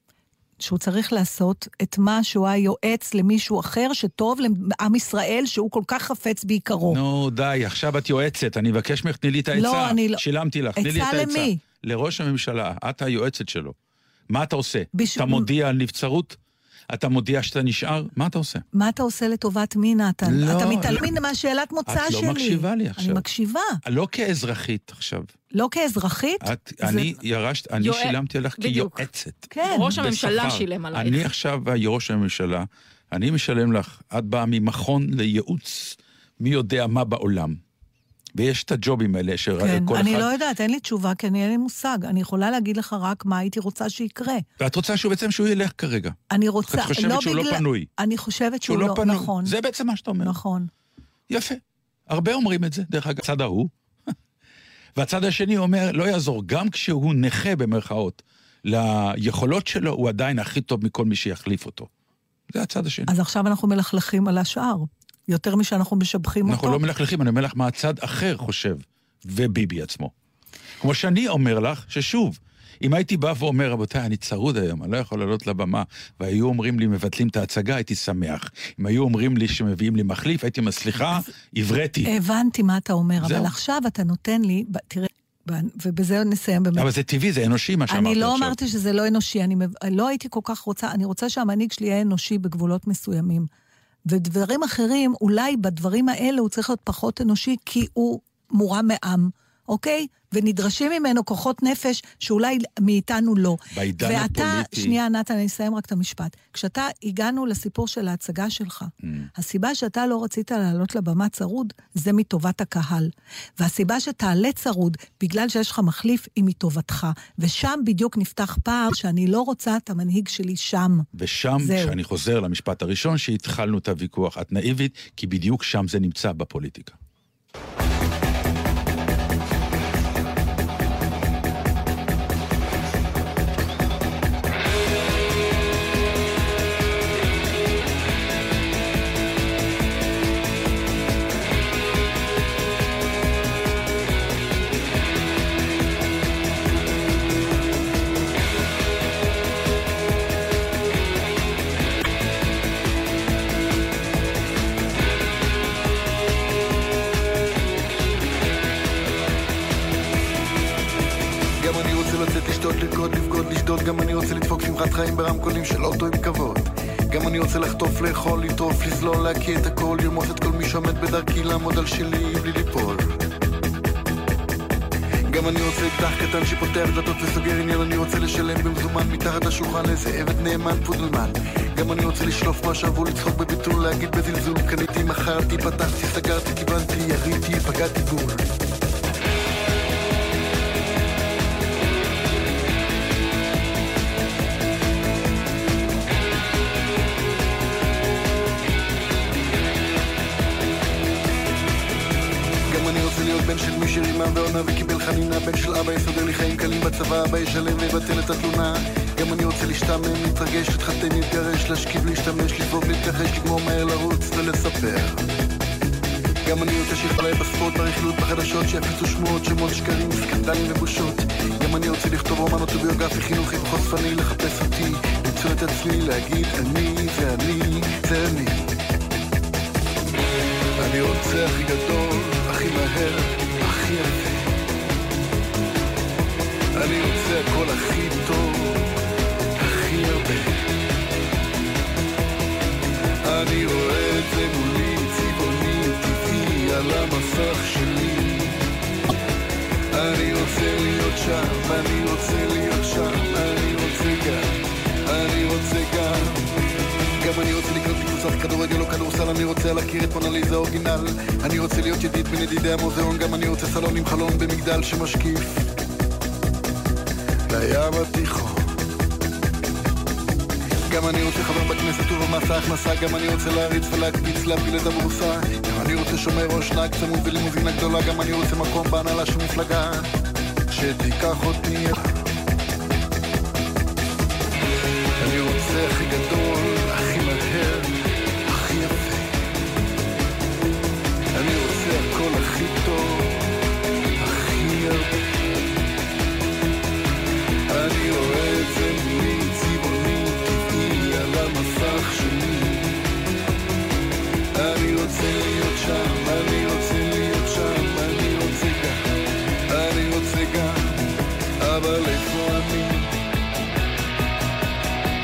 שהוא צריך לעשות את מה שהוא היועץ למישהו אחר שטוב לעם ישראל, שהוא כל כך חפץ בעיקרו. נו, די, עכשיו את יועצת, אני אבקש ממך, תני לי את העצה, שילמתי לך, תני לי את העצה. לראש הממשלה, את היועצת שלו. מה אתה עושה? אתה מודיע על נבצרות? אתה מודיע שאתה נשאר? מה אתה עושה? מה אתה עושה לטובת מי, נתן? אתה מתעלמין מהשאלת מוצא שלי. את לא מקשיבה לי עכשיו. אני מקשיבה. לא כאזרחית עכשיו. לא כאזרחית? אני ירשת, אני שילמתי עליך כיועצת. כן. ראש הממשלה שילם עליך. אני עכשיו ראש הממשלה, אני משלם לך, את באה ממכון לייעוץ, מי יודע מה בעולם. ויש את הג'ובים האלה שראה כל אחד. אני לא יודעת, אין לי תשובה, כי אין לי מושג. אני יכולה להגיד לך רק מה הייתי רוצה שיקרה. ואת רוצה שהוא בעצם שהוא ילך כרגע. אני רוצה, את חושבת שהוא לא פנוי. אני חושבת שהוא לא, נכון. זה בעצם מה שאתה אומר. נכון. יפה. הרבה אומרים את זה, דרך אגב. הצד ההוא. והצד השני אומר, לא יעזור, גם כשהוא נכה במרכאות, ליכולות שלו, הוא עדיין הכי טוב מכל מי שיחליף אותו. זה הצד השני. אז עכשיו אנחנו מלכלכים על השאר. יותר משאנחנו משבחים אנחנו אותו. אנחנו לא מלכלכים, אני מלך מה הצד אחר חושב, וביבי עצמו. כמו שאני אומר לך, ששוב, אם הייתי בא ואומר, רבותיי, אני צרוד היום, אני לא יכול לעלות לבמה, והיו אומרים לי, מבטלים את ההצגה, הייתי שמח. אם היו אומרים לי שמביאים לי מחליף, הייתי מסליחה, עברתי. הבנתי מה אתה אומר, זהו. אבל עכשיו אתה נותן לי, תראה, ובזה נסיים באמת. אבל זה טבעי, זה אנושי מה שאמרת עכשיו. אני לא אמרתי שזה לא אנושי, אני לא הייתי כל כך רוצה, אני רוצה שהמנהיג שלי יהיה אנושי בגבולות מסוימים. ודברים אחרים, אולי בדברים האלה הוא צריך להיות פחות אנושי, כי הוא מורם מעם. אוקיי? ונדרשים ממנו כוחות נפש שאולי מאיתנו לא. בעידן הפוליטי. ואתה, שנייה, נתן, אני אסיים רק את המשפט. כשאתה הגענו לסיפור של ההצגה שלך, mm. הסיבה שאתה לא רצית לעלות לבמה צרוד, זה מטובת הקהל. והסיבה שתעלה צרוד, בגלל שיש לך מחליף, היא מטובתך. ושם בדיוק נפתח פער שאני לא רוצה את המנהיג שלי שם. ושם, זהו. כשאני חוזר למשפט הראשון, שהתחלנו את הוויכוח, את נאיבית, כי בדיוק שם זה נמצא בפוליטיקה. לאכול, לטרוף, לזלול, להקיא את הכל, לרמוס את כל מי שעומד בדרכי, לעמוד על שלי בלי ליפול. גם אני רוצה אקדח קטן שפותח דלתות וסוגר עניין, אני רוצה לשלם במזומן מתחת השולחן לאיזה עבד נאמן פודלמן. גם אני רוצה לשלוף מה שעבור, לצחוק בביטול, להגיד בזלזול, קניתי, מחרתי, פתחתי, סגרתי, קיבלתי, יריתי, פגעתי בול. וקיבל חנינה, בן של אבא יסודר לי חיים קלים בצבא, אבא ישלם ויבטל את התלונה. גם אני רוצה להשתמם, להתרגש, להתחתן, להתגרש, להשכיב, להשתמש, לבוב, להתרחש, לגמור מהר, לרוץ ולספר. גם אני רוצה שיכולה בספורט, ברכילות, בחדשות, שיפיצו שמועות, שמות, שקרים, סקנדלים ובושות. גם אני רוצה לכתוב רומן אוטוביוגרפי חינוכי וחושפני, לחפש אותי, למצוא את עצמי, להגיד אני ואני זה אני. אני רוצה הכי גדול, הכי מהר, הכי יפה. אני רוצה הכל הכי טוב, הכי הרבה. אני רואה את זה מולי, צבעוני, טבעי, על המסך שלי. אני רוצה להיות שם, אני רוצה להיות שם, אני רוצה גם, אני רוצה גם. גם אני רוצה לקנות בקבוצת כדורגל או כדורסל, אני רוצה להכיר את מונליזה אורגינל. אני רוצה להיות ידיד בין ידידי המוזיאון, גם אני רוצה סלון עם חלון במגדל שמשקיף. לים התיכון. גם אני רוצה חבר בכנסת ובמס ההכנסה, גם אני רוצה להריץ ולהקפיץ, להפיל את הבורסה. גם אני רוצה שומר ראש, נהג צמוד ולימוזינה גדולה. גם אני רוצה מקום בהנהלה של מפלגה שתיקח אותי. אני רוצה הכי גדול, הכי מהר, הכי יפה. אני רוצה הכל הכי טוב, הכי הרבה. אני רואה את זה מולי, צבעוני, טבעי, על המסך שלי. אני רוצה להיות שם, אני רוצה להיות שם, אני רוצה גם, אני רוצה גם, אבל איפה אני?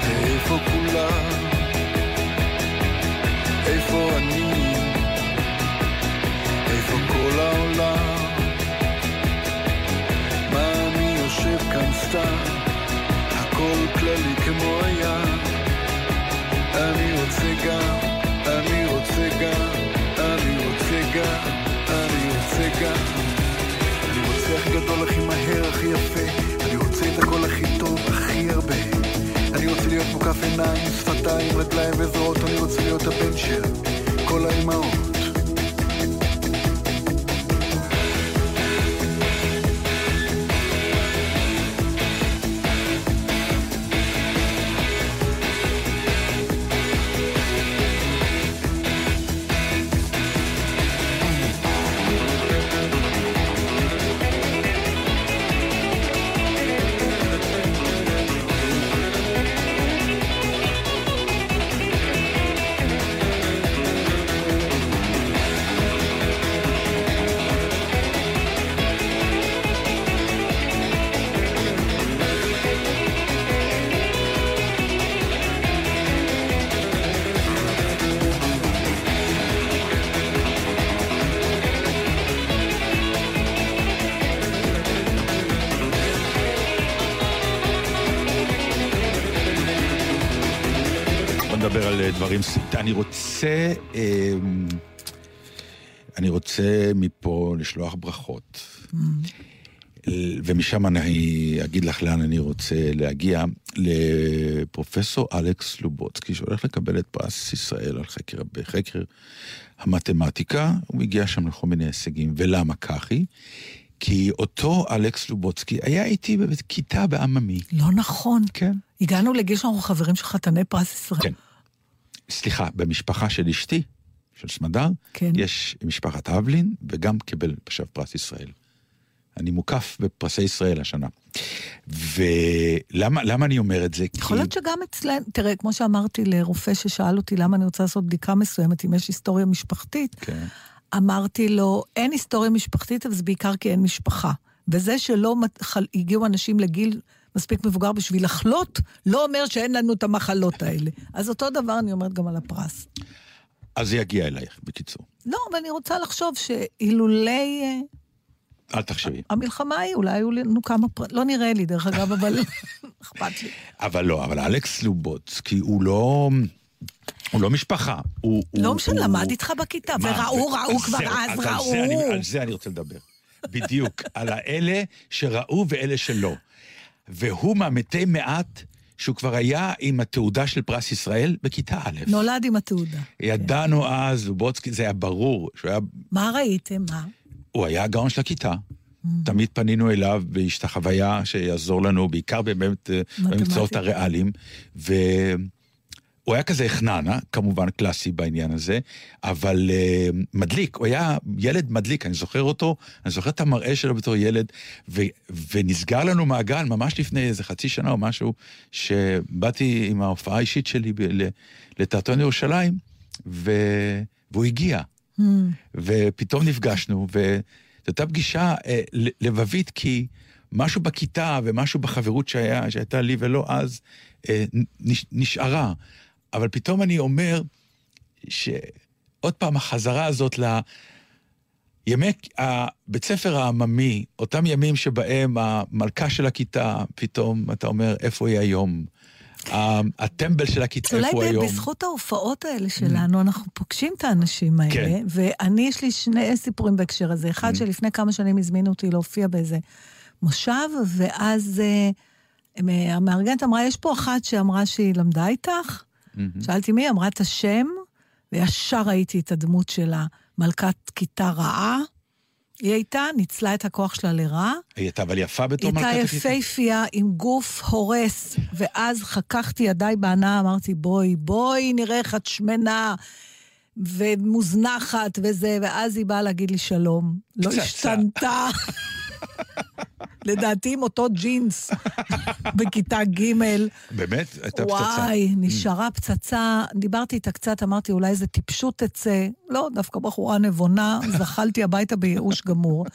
איפה כולם? איפה אני? איפה כל העולם? כאן סתם, הכל כללי כמו היה. אני רוצה גם, אני רוצה גם, אני רוצה גם, אני רוצה גם. אני רוצה הכי גדול, הכי מהר, הכי יפה. אני רוצה את הכל הכי טוב, הכי הרבה. אני רוצה להיות מוקף עיניים, שפתיים, רגליים וזרועות. אני רוצה להיות הבן של כל האימהות. על דברים, אני רוצה, אני רוצה מפה לשלוח ברכות, ומשם אני אגיד לך לאן אני רוצה להגיע, לפרופסור אלכס לובוצקי, שהולך לקבל את פרס ישראל על חקר, בחקר המתמטיקה, הוא הגיע שם לכל מיני הישגים, ולמה ככי? כי אותו אלכס לובוצקי היה איתי בכיתה בעממי. לא נכון. כן. הגענו לגיל שאנחנו חברים של חתני פרס ישראל. כן. סליחה, במשפחה של אשתי, של סמדר, כן. יש משפחת אבלין, וגם קיבל עכשיו פרס ישראל. אני מוקף בפרסי ישראל השנה. ולמה למה אני אומר את זה? יכול להיות כי... שגם אצלנו, תראה, כמו שאמרתי לרופא ששאל אותי למה אני רוצה לעשות בדיקה מסוימת, אם יש היסטוריה משפחתית, כן. אמרתי לו, אין היסטוריה משפחתית, אבל זה בעיקר כי אין משפחה. וזה שלא הגיעו אנשים לגיל מספיק מבוגר בשביל לחלות, לא אומר שאין לנו את המחלות האלה. אז אותו דבר אני אומרת גם על הפרס. אז זה יגיע אלייך, בקיצור. לא, אבל אני רוצה לחשוב שאילולי... אל תחשבי. המלחמה היא, אולי היו לנו כמה פרס... לא נראה לי, דרך אגב, אבל... אכפת לי. אבל לא, אבל אלכס לובוצקי, הוא לא... הוא לא משפחה. לא משנה, למד איתך בכיתה, וראו, ראו כבר אז, ראו. על זה אני רוצה לדבר. בדיוק, על האלה שראו ואלה שלא. והוא מהמתי מעט, שהוא כבר היה עם התעודה של פרס ישראל בכיתה א'. נולד עם התעודה. ידענו אז, לובוצקי, זה היה ברור. מה ראיתם, מה? הוא היה הגאון של הכיתה. תמיד פנינו אליו, ויש את החוויה שיעזור לנו, בעיקר באמת במקצועות הריאליים, ו... הוא היה כזה הכננה, כמובן קלאסי בעניין הזה, אבל uh, מדליק, הוא היה ילד מדליק, אני זוכר אותו, אני זוכר את המראה שלו בתור ילד, ו- ונסגר לנו מעגל ממש לפני איזה חצי שנה או משהו, שבאתי עם ההופעה האישית שלי ב- לתיאטרון ירושלים, ו- והוא הגיע, mm. ופתאום נפגשנו, וזאתה פגישה uh, לבבית, כי משהו בכיתה ומשהו בחברות שהיה, שהייתה לי ולא אז, אה, נש, נשארה. אבל פתאום אני אומר, שעוד פעם החזרה הזאת לימי הבית ספר העממי, אותם ימים שבהם המלכה של הכיתה, פתאום אתה אומר, איפה היא היום? הטמבל של הכיתה, איפה הוא היום? אולי בזכות ההופעות האלה שלנו, אנחנו פוגשים את האנשים האלה, ואני יש לי שני סיפורים בהקשר הזה. אחד שלפני כמה שנים הזמינו אותי להופיע באיזה מושב, ואז המארגנת אמרה, יש פה אחת שאמרה שהיא למדה איתך, שאלתי מי, אמרה את השם, וישר ראיתי את הדמות שלה, מלכת כיתה רעה, היא הייתה, ניצלה את הכוח שלה לרע. היא הייתה אבל יפה בתור מלכת כיתה. היא הייתה יפהפייה עם גוף הורס, ואז חככתי ידיי בענה, אמרתי, בואי, בואי, נראה איך את שמנה, ומוזנחת וזה, ואז היא באה להגיד לי שלום. לא השתנתה. לדעתי עם אותו ג'ינס בכיתה ג' באמת, הייתה פצצה. וואי, נשארה פצצה, דיברתי איתה קצת, אמרתי אולי איזה טיפשות תצא, לא, דווקא בחורה נבונה, זחלתי הביתה בייאוש גמור.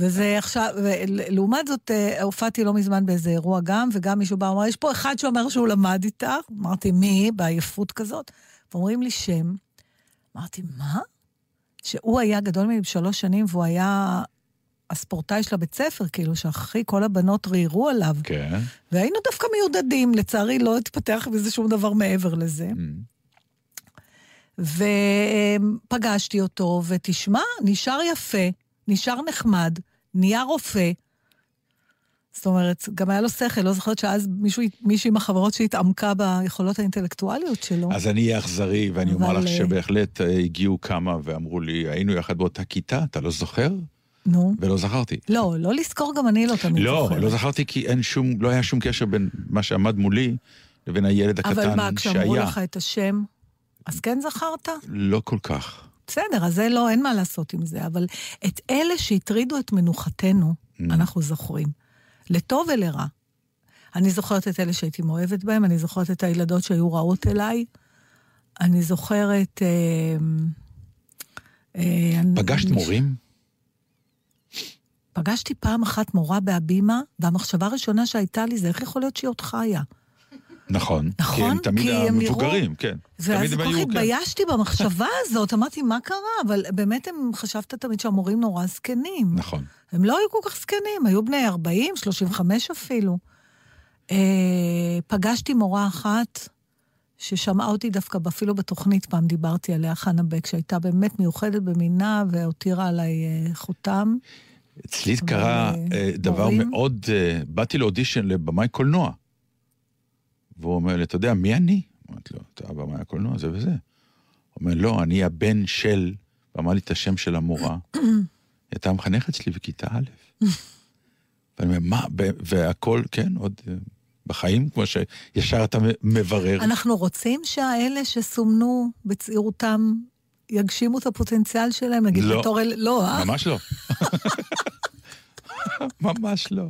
וזה עכשיו, לעומת זאת, הופעתי לא מזמן באיזה אירוע גם, וגם מישהו בא, אמר, יש פה אחד שאומר שהוא למד איתך, אמרתי, מי? בעייפות כזאת. ואומרים לי שם, אמרתי, מה? שהוא היה גדול ממני בשלוש שנים, והוא היה... הספורטאי של הבית ספר, כאילו, שאחרי כל הבנות ראירו עליו. כן. והיינו דווקא מיודדים, לצערי לא התפתח בזה שום דבר מעבר לזה. Mm. ופגשתי אותו, ותשמע, נשאר יפה, נשאר נחמד, נהיה רופא. זאת אומרת, גם היה לו שכל, לא זוכרת שאז מישהו, מישהו עם החברות שהתעמקה ביכולות האינטלקטואליות שלו. אז אני אהיה אכזרי, ואני אבל... אומר לך שבהחלט הגיעו כמה ואמרו לי, היינו יחד באותה כיתה, אתה לא זוכר? נו. ולא זכרתי. לא, לא לזכור גם אני לא תמיד לא, זוכרת. לא, לא זכרתי כי אין שום, לא היה שום קשר בין מה שעמד מולי לבין הילד הקטן שהיה. אבל מה, כשאמרו לך את השם, אז כן זכרת? לא כל כך. בסדר, אז זה לא, אין מה לעשות עם זה, אבל את אלה שהטרידו את מנוחתנו, mm. אנחנו זוכרים. לטוב ולרע. אני זוכרת את אלה שהייתי מאוהבת בהם, אני זוכרת את הילדות שהיו רעות אליי, אני זוכרת... אה, אה, פגשת אני... מורים? פגשתי פעם אחת מורה בהבימה, והמחשבה הראשונה שהייתה לי זה, איך יכול להיות שהיא עוד חיה? נכון, נכון? כי הם תמיד כי המבוגרים, הם כן. ואז כל כך התביישתי כן. במחשבה הזאת, אמרתי, מה קרה? אבל באמת הם חשבת תמיד שהמורים נורא זקנים. נכון. הם לא היו כל כך זקנים, היו בני ארבעים, שלושים וחמש אפילו. אה, פגשתי מורה אחת, ששמעה אותי דווקא, אפילו בתוכנית פעם דיברתי עליה, חנה בק, שהייתה באמת מיוחדת במינה, והותירה עליי חותם. אצלי קרה דבר מאוד, באתי לאודישן לבמאי קולנוע, והוא אומר לי, אתה יודע, מי אני? אמרתי לו, אתה במאי הקולנוע, זה וזה. הוא אומר, לא, אני הבן של, ואמר לי את השם של המורה, היא הייתה המחנכת שלי בכיתה א', ואני אומר, מה, והכל, כן, עוד... בחיים, כמו שישר אתה מברר. אנחנו רוצים שהאלה שסומנו בצעירותם, יגשימו את הפוטנציאל שלהם, נגיד בתור אלה, לא, אה? ממש לא. ממש לא.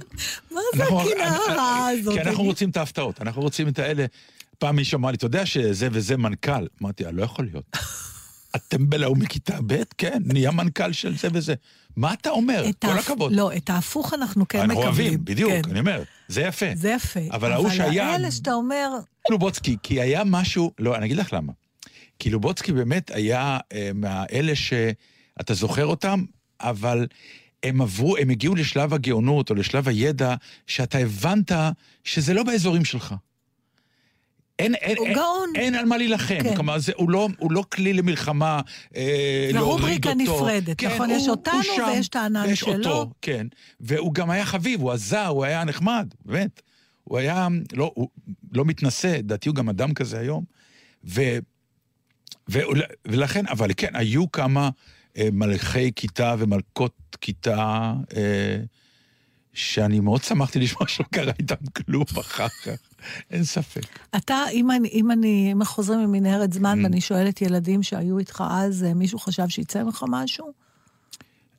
מה זה הכנעה הזאת? כי אנחנו רוצים את ההפתעות, אנחנו רוצים את האלה. פעם מישהו אמר לי, אתה יודע שזה וזה מנכ"ל? אמרתי, לא יכול להיות. אתם בלעו מכיתה ב', כן, נהיה מנכ"ל של זה וזה. מה אתה אומר? כל הכבוד. לא, את ההפוך אנחנו כן מקבלים. אנחנו אוהבים, בדיוק, אני אומר. זה יפה. זה יפה. אבל ההוא שהיה... אבל האלה שאתה אומר... לובוצקי, כי היה משהו... לא, אני אגיד לך למה. כי לובוצקי באמת היה מהאלה שאתה זוכר אותם, אבל הם עברו, הם הגיעו לשלב הגאונות או לשלב הידע, שאתה הבנת שזה לא באזורים שלך. אין, אין, אין, אין על מה להילחם, כן. כלומר, זה, הוא, לא, הוא לא כלי למלחמה אה, להוריד אותו. נפרדת, כן, נכון, הוא, יש אותנו הוא שם, ויש טענן שלו. אותו, כן, והוא גם היה חביב, הוא עזר, הוא היה נחמד, באמת. הוא היה, לא, הוא, לא מתנסה, דעתי הוא גם אדם כזה היום. ו, ו, ולכן, אבל כן, היו כמה אה, מלכי כיתה ומלכות כיתה, אה, שאני מאוד שמחתי לשמוע שלא קרה איתם כלום אחר כך. אין ספק. אתה, אם אני, אם אני מחוזר ממנהרת זמן, ואני שואלת ילדים שהיו איתך אז, מישהו חשב שיצא ממך משהו?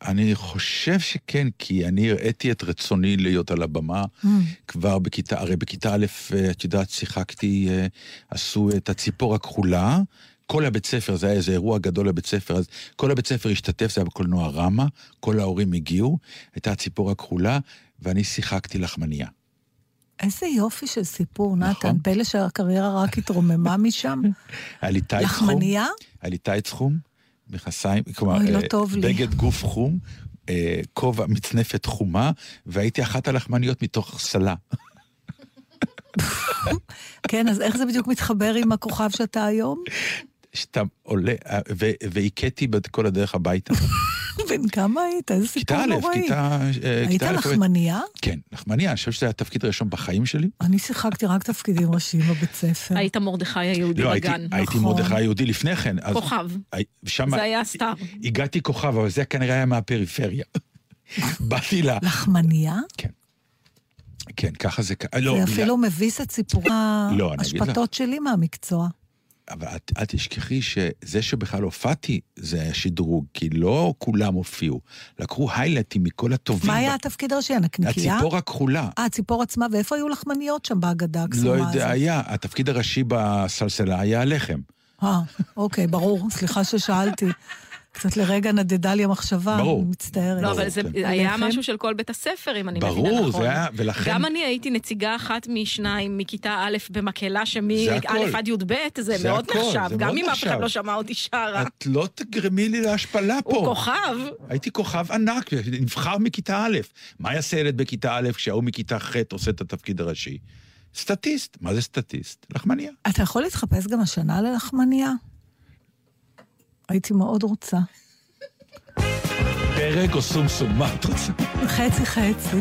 אני חושב שכן, כי אני הראיתי את רצוני להיות על הבמה, כבר בכיתה, הרי בכיתה א', את יודעת, שיחקתי, עשו את הציפור הכחולה, כל הבית ספר, זה היה איזה אירוע גדול לבית ספר, אז כל הבית ספר השתתף, זה היה בקולנוע רמה, כל ההורים הגיעו, הייתה הציפור הכחולה, ואני שיחקתי לחמניה. איזה יופי של סיפור, נתן, פלא שהקריירה רק התרוממה משם. לחמניה? היה לי תאי תחום, מכסיים, כלומר, בגד גוף חום, כובע מצנפת חומה, והייתי אחת הלחמניות מתוך סלה. כן, אז איך זה בדיוק מתחבר עם הכוכב שאתה היום? שאתה עולה, והיקטתי בכל הדרך הביתה. בן כמה היית? איזה סיפור נוראי. כיתה א', כיתה... היית לחמניה? כן, לחמניה, אני חושב שזה היה תפקיד ראשון בחיים שלי. אני שיחקתי רק תפקידים ראשיים בבית ספר. היית מרדכי היהודי בגן. הייתי מרדכי היהודי לפני כן. כוכב. זה היה סטאר. הגעתי כוכב, אבל זה כנראה היה מהפריפריה. באתי לה... לחמניה? כן. כן, ככה זה... זה אפילו מביס את סיפור ההשפטות שלי מהמקצוע. אבל אל תשכחי שזה שבכלל הופעתי, זה היה שדרוג, כי לא כולם הופיעו. לקחו היילטים מכל הטובים. מה היה התפקיד הראשי? הנקניקייה? הציפור הכחולה. אה, הציפור עצמה, ואיפה היו לחמניות שם בהגדה? לא יודע, היה. התפקיד הראשי בסלסלה היה הלחם. אה, אוקיי, ברור. סליחה ששאלתי. קצת לרגע נדדה לי המחשבה, ברור, אני מצטערת. לא, אבל זה היה משהו של כל בית הספר, אם אני מבינה נכון. ברור, זה היה, ולכן... גם אני הייתי נציגה אחת משניים, מכיתה א' במקהלה, שמא' עד י' ב', זה מאוד נחשב, גם אם אף אחד לא שמע אותי שרה. את לא תגרמי לי להשפלה פה. הוא כוכב. הייתי כוכב ענק, נבחר מכיתה א'. מה יעשה ילד בכיתה א', כשהוא מכיתה ח' עושה את התפקיד הראשי? סטטיסט. מה זה סטטיסט? לחמניה. אתה יכול להתחפש גם השנה ללחמניה? הייתי מאוד רוצה. פרק או סומסום, מה את רוצה? חצי חצי.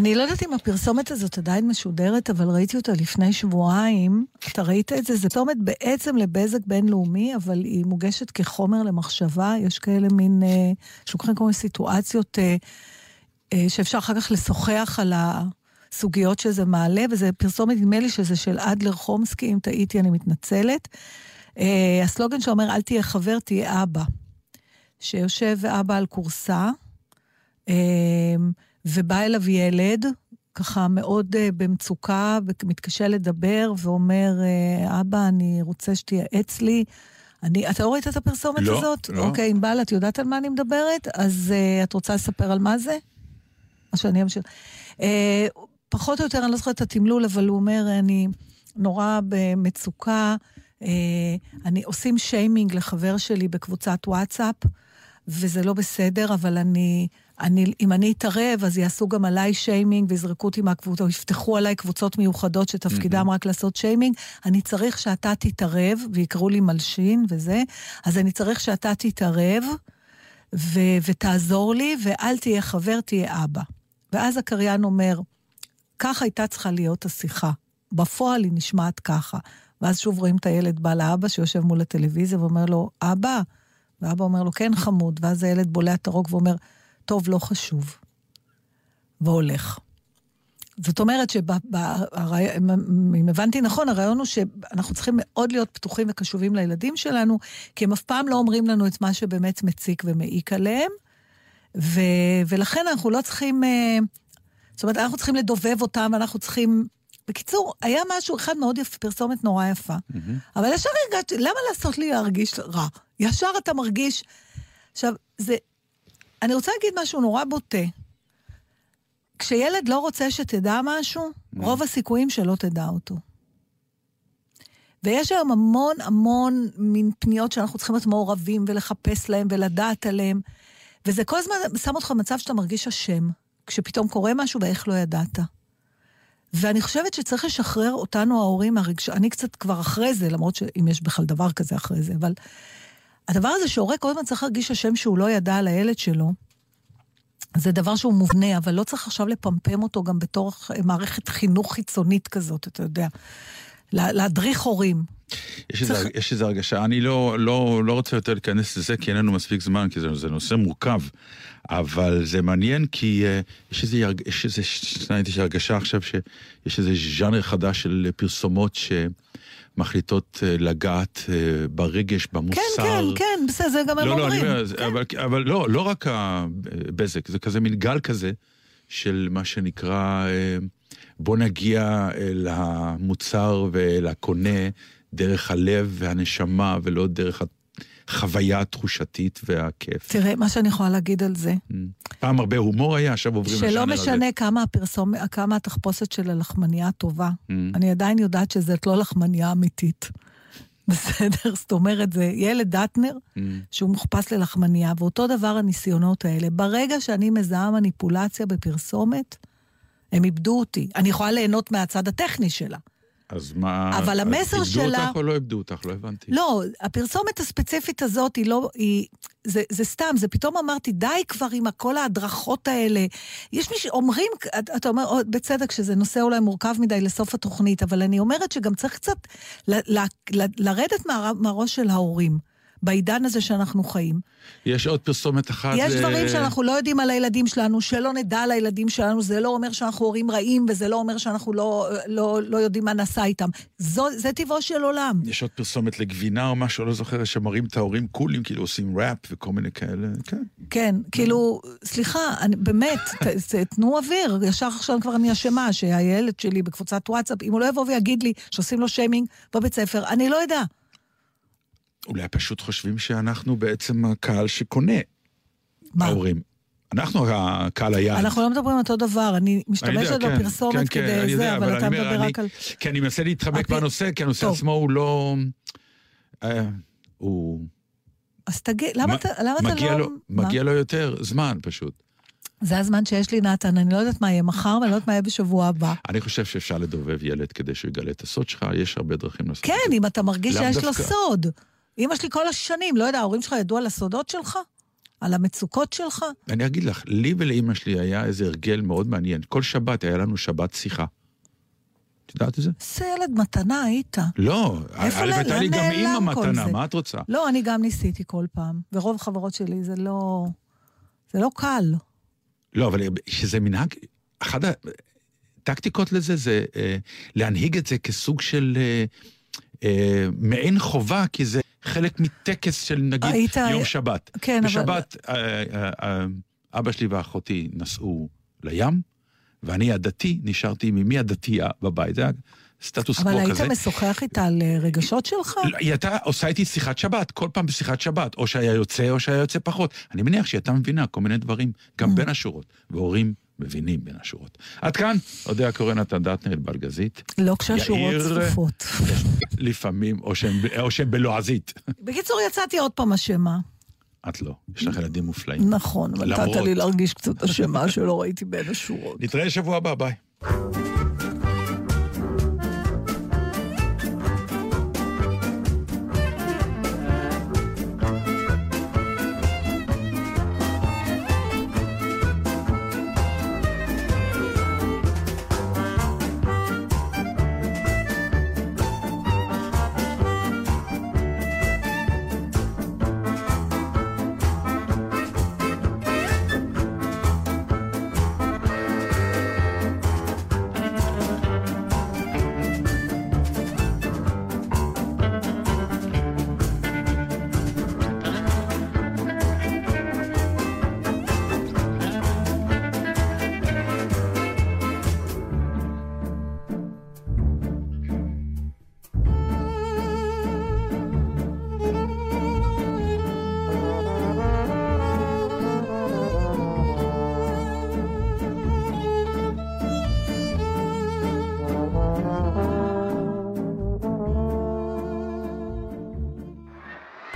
אני לא יודעת אם הפרסומת הזאת עדיין משודרת, אבל ראיתי אותה לפני שבועיים. אתה ראית את זה? זה פרסומת בעצם לבזק בינלאומי, אבל היא מוגשת כחומר למחשבה. יש כאלה מין, אה, שוקחים כל מיני סיטואציות אה, אה, שאפשר אחר כך לשוחח על הסוגיות שזה מעלה, וזה פרסומת, נדמה לי שזה של אדלר חומסקי, אם תהיתי אני מתנצלת. אה, הסלוגן שאומר, אל תהיה חבר, תהיה אבא. שיושב אבא על קורסה, אה, ובא אליו ילד, ככה מאוד במצוקה, מתקשה לדבר, ואומר, אבא, אני רוצה שתייעץ לי. אני, אתה לא ראית את הפרסומת לא, הזאת? לא. אוקיי, אינבל, את יודעת על מה אני מדברת? אז uh, את רוצה לספר על מה זה? מה שאני אמשיך. Uh, פחות או יותר, אני לא זוכרת את התמלול, אבל הוא אומר, אני נורא במצוקה, uh, אני עושים שיימינג לחבר שלי בקבוצת וואטסאפ, וזה לא בסדר, אבל אני... אני, אם אני אתערב, אז יעשו גם עליי שיימינג, ויזרקו אותי מהקבוצות, או יפתחו עליי קבוצות מיוחדות, שתפקידם mm-hmm. רק לעשות שיימינג, אני צריך שאתה תתערב, ויקראו לי מלשין וזה, אז אני צריך שאתה תתערב, ו, ותעזור לי, ואל תהיה חבר, תהיה אבא. ואז הקריין אומר, ככה הייתה צריכה להיות השיחה, בפועל היא נשמעת ככה. ואז שוב רואים את הילד בא לאבא, שיושב מול הטלוויזיה, ואומר לו, אבא, ואבא אומר לו, כן חמוד, ואז הילד בולע את הרוק ואומר, טוב, לא חשוב, והולך. זאת אומרת שאם הבנתי נכון, הרעיון הוא שאנחנו צריכים מאוד להיות פתוחים וקשובים לילדים שלנו, כי הם אף פעם לא אומרים לנו את מה שבאמת מציק ומעיק עליהם, ו, ולכן אנחנו לא צריכים, זאת אומרת, אנחנו צריכים לדובב אותם, אנחנו צריכים, בקיצור, היה משהו אחד מאוד יפה, פרסומת נורא יפה, mm-hmm. אבל ישר הרגשתי, למה לעשות לי להרגיש רע? ישר אתה מרגיש, עכשיו, זה, אני רוצה להגיד משהו נורא בוטה. כשילד לא רוצה שתדע משהו, רוב הסיכויים שלא תדע אותו. ויש היום המון המון מין פניות שאנחנו צריכים להיות מעורבים ולחפש להם ולדעת עליהם, וזה כל הזמן שם אותך במצב שאתה מרגיש אשם, כשפתאום קורה משהו ואיך לא ידעת. ואני חושבת שצריך לשחרר אותנו ההורים, אני קצת כבר אחרי זה, למרות שאם יש בכלל דבר כזה אחרי זה, אבל... הדבר הזה שהורה כל הזמן צריך להרגיש השם שהוא לא ידע על הילד שלו, זה דבר שהוא מובנה, אבל לא צריך עכשיו לפמפם אותו גם בתור מערכת חינוך חיצונית כזאת, אתה יודע, להדריך הורים. יש, צריך... איזה, יש איזה הרגשה, אני לא, לא, לא רוצה יותר להיכנס לזה, כי אין לנו מספיק זמן, כי זה, זה נושא מורכב, אבל זה מעניין, כי uh, יש איזה, יש איזה, יש איזה הרגשה עכשיו, שיש איזה ז'אנר חדש של פרסומות ש... מחליטות לגעת ברגש, במוסר. כן, כן, כן, בסדר, זה גם הם אומרים. אבל לא רק הבזק, זה כזה מין גל כזה, של מה שנקרא, בוא נגיע למוצר ולקונה, דרך הלב והנשמה, ולא דרך החוויה התחושתית והכיף. תראה, מה שאני יכולה להגיד על זה. פעם הרבה הומור היה, עכשיו עוברים לשנה. שלא משנה כמה הפרסום, כמה התחפושת של הלחמניה טובה. אני עדיין יודעת שזאת לא לחמניה אמיתית. בסדר? זאת אומרת, זה ילד דטנר, שהוא מחופש ללחמניה, ואותו דבר הניסיונות האלה. ברגע שאני מזהה מניפולציה בפרסומת, הם איבדו אותי. אני יכולה ליהנות מהצד הטכני שלה. אז מה, אבל המסר שלה... איבדו אותך או לא איבדו אותך? לא הבנתי. לא, הפרסומת הספציפית הזאת היא לא... היא, זה, זה סתם, זה פתאום אמרתי, די כבר עם כל ההדרכות האלה. יש מי שאומרים, אתה אומר, בצדק שזה נושא אולי מורכב מדי לסוף התוכנית, אבל אני אומרת שגם צריך קצת ל, ל, ל, לרדת מה, מהראש של ההורים, בעידן הזה שאנחנו חיים. יש עוד פרסומת אחת... יש דברים שאנחנו לא יודעים על הילדים שלנו, שלא נדע על הילדים שלנו, זה לא אומר שאנחנו הורים רעים, וזה לא אומר שאנחנו לא, לא, לא יודעים מה נעשה איתם. זו, זה טבעו של עולם. יש עוד פרסומת לגבינה או משהו, לא זוכר, שמראים את ההורים קולים, כאילו עושים ראפ וכל מיני כאלה. כן, כן כאילו, סליחה, אני, באמת, ת, תנו אוויר, ישר עכשיו כבר אני אשמה, שהילד שלי בקבוצת וואטסאפ, אם הוא לא יבוא ויגיד לי שעושים לו שיימינג בבית ספר, אני לא יודע. אולי פשוט חושבים שאנחנו בעצם הקהל שקונה. מה? ההורים. אנחנו הקהל היעד. אנחנו לא מדברים אותו דבר, אני משתמשת בפרסומת כדי זה, אבל אתה מדבר רק על... כי אני מנסה להתחמק בנושא, כי הנושא עצמו הוא לא... הוא... אז תגיד, למה אתה לא... מגיע לו יותר זמן פשוט. זה הזמן שיש לי נתן, אני לא יודעת מה יהיה מחר, ואני לא יודעת מה יהיה בשבוע הבא. אני חושב שאפשר לדובב ילד כדי שהוא יגלה את הסוד שלך, יש הרבה דרכים לעשות. כן, אם אתה מרגיש שיש לו סוד. אמא שלי כל השנים, לא יודע, ההורים שלך ידעו על הסודות שלך? על המצוקות שלך? אני אגיד לך, לי ולאמא שלי היה איזה הרגל מאוד מעניין. כל שבת היה לנו שבת שיחה. תדעת את זה? זה ילד מתנה היית. לא, אבל הייתה לי גם אימא מתנה, מה את רוצה? לא, אני גם ניסיתי כל פעם. ורוב חברות שלי זה לא... זה לא קל. לא, אבל שזה מנהג... אחת הטקטיקות לזה זה להנהיג את זה כסוג של מעין חובה, כי זה... חלק מטקס של נגיד היית... יום שבת. כן, בשבת אבל... אבא שלי ואחותי נסעו לים, ואני הדתי, נשארתי ממי הדתייה בבית. זה היה סטטוס קוו כזה. אבל היית משוחח איתה על רגשות שלך? היא הייתה, עושה איתי שיחת שבת, כל פעם בשיחת שבת, או שהיה יוצא או שהיה יוצא פחות. אני מניח שהיא הייתה מבינה כל מיני דברים, גם בין השורות, והורים מבינים בין השורות. עד כאן, יודע קורא נתן דטנר, אינבל גזית. לא כשהשורות צפופות. לפעמים, או שהן בלועזית. בקיצור, יצאתי עוד פעם אשמה. את לא, יש לך ילדים מופלאים. נכון, אבל נתת לי להרגיש קצת אשמה שלא ראיתי בין השורות. נתראה שבוע הבא, ביי.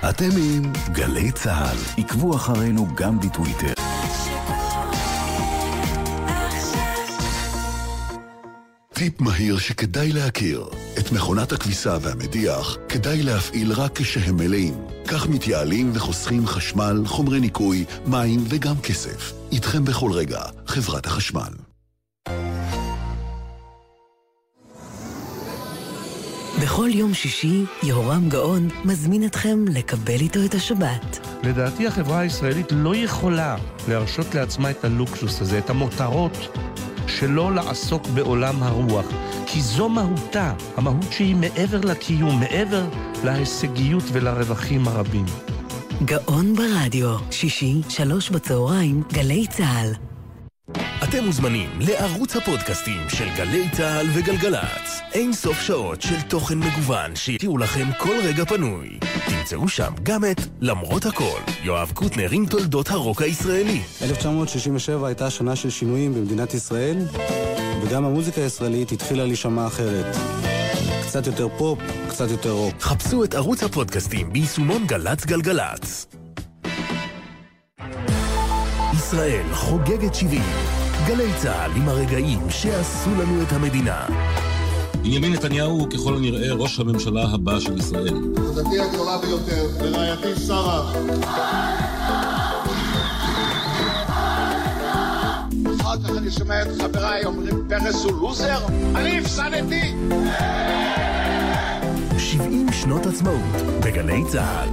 אתם עם גלי צהל, עקבו אחרינו גם בטוויטר. טיפ מהיר שכדאי להכיר, את מכונת הכביסה והמדיח כדאי להפעיל רק כשהם מלאים. כך מתייעלים וחוסכים חשמל, חומרי ניקוי, מים וגם כסף. איתכם בכל רגע, חברת החשמל. בכל יום שישי, יהורם גאון מזמין אתכם לקבל איתו את השבת. לדעתי החברה הישראלית לא יכולה להרשות לעצמה את הלוקסוס הזה, את המותרות שלא לעסוק בעולם הרוח. כי זו מהותה, המהות שהיא מעבר לקיום, מעבר להישגיות ולרווחים הרבים. גאון ברדיו, שישי, שלוש בצהריים, גלי צהל. אתם מוזמנים לערוץ הפודקאסטים של גלי צהל וגלגלץ. אין סוף שעות של תוכן מגוון שיתיעו לכם כל רגע פנוי. תמצאו שם גם את למרות הכל, יואב קוטנר עם תולדות הרוק הישראלי. אלף תשע מאות שישים ושבע הייתה שנה של שינויים במדינת ישראל, וגם המוזיקה הישראלית התחילה להישמע אחרת. קצת יותר פופ, קצת יותר רוק. חפשו את ערוץ הפודקאסטים ביישומון גלץ גלגלץ. ישראל חוגגת שבעים. גלי צהל עם הרגעים שעשו לנו את המדינה. בנימין נתניהו ככל הנראה ראש הממשלה הבא של ישראל. תודתי הגדולה ביותר לרעייתי שרה. אחר כך אני שומע את חבריי אומרים פרס הוא לוזר. אני הפסדתי. שבעים שנות עצמאות בגלי צהל.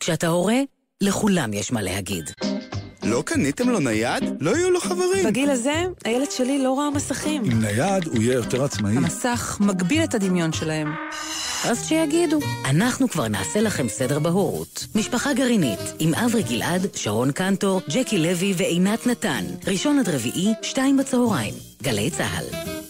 כשאתה הורה, לכולם יש מה להגיד. לא קניתם לו נייד? לא יהיו לו חברים. בגיל הזה, הילד שלי לא ראה מסכים. עם נייד הוא יהיה יותר עצמאי. המסך מגביל את הדמיון שלהם. אז שיגידו. אנחנו כבר נעשה לכם סדר בהורות. משפחה גרעינית, עם אברי גלעד, שרון קנטור, ג'קי לוי ועינת נתן. ראשון עד רביעי, שתיים בצהריים. גלי צהל.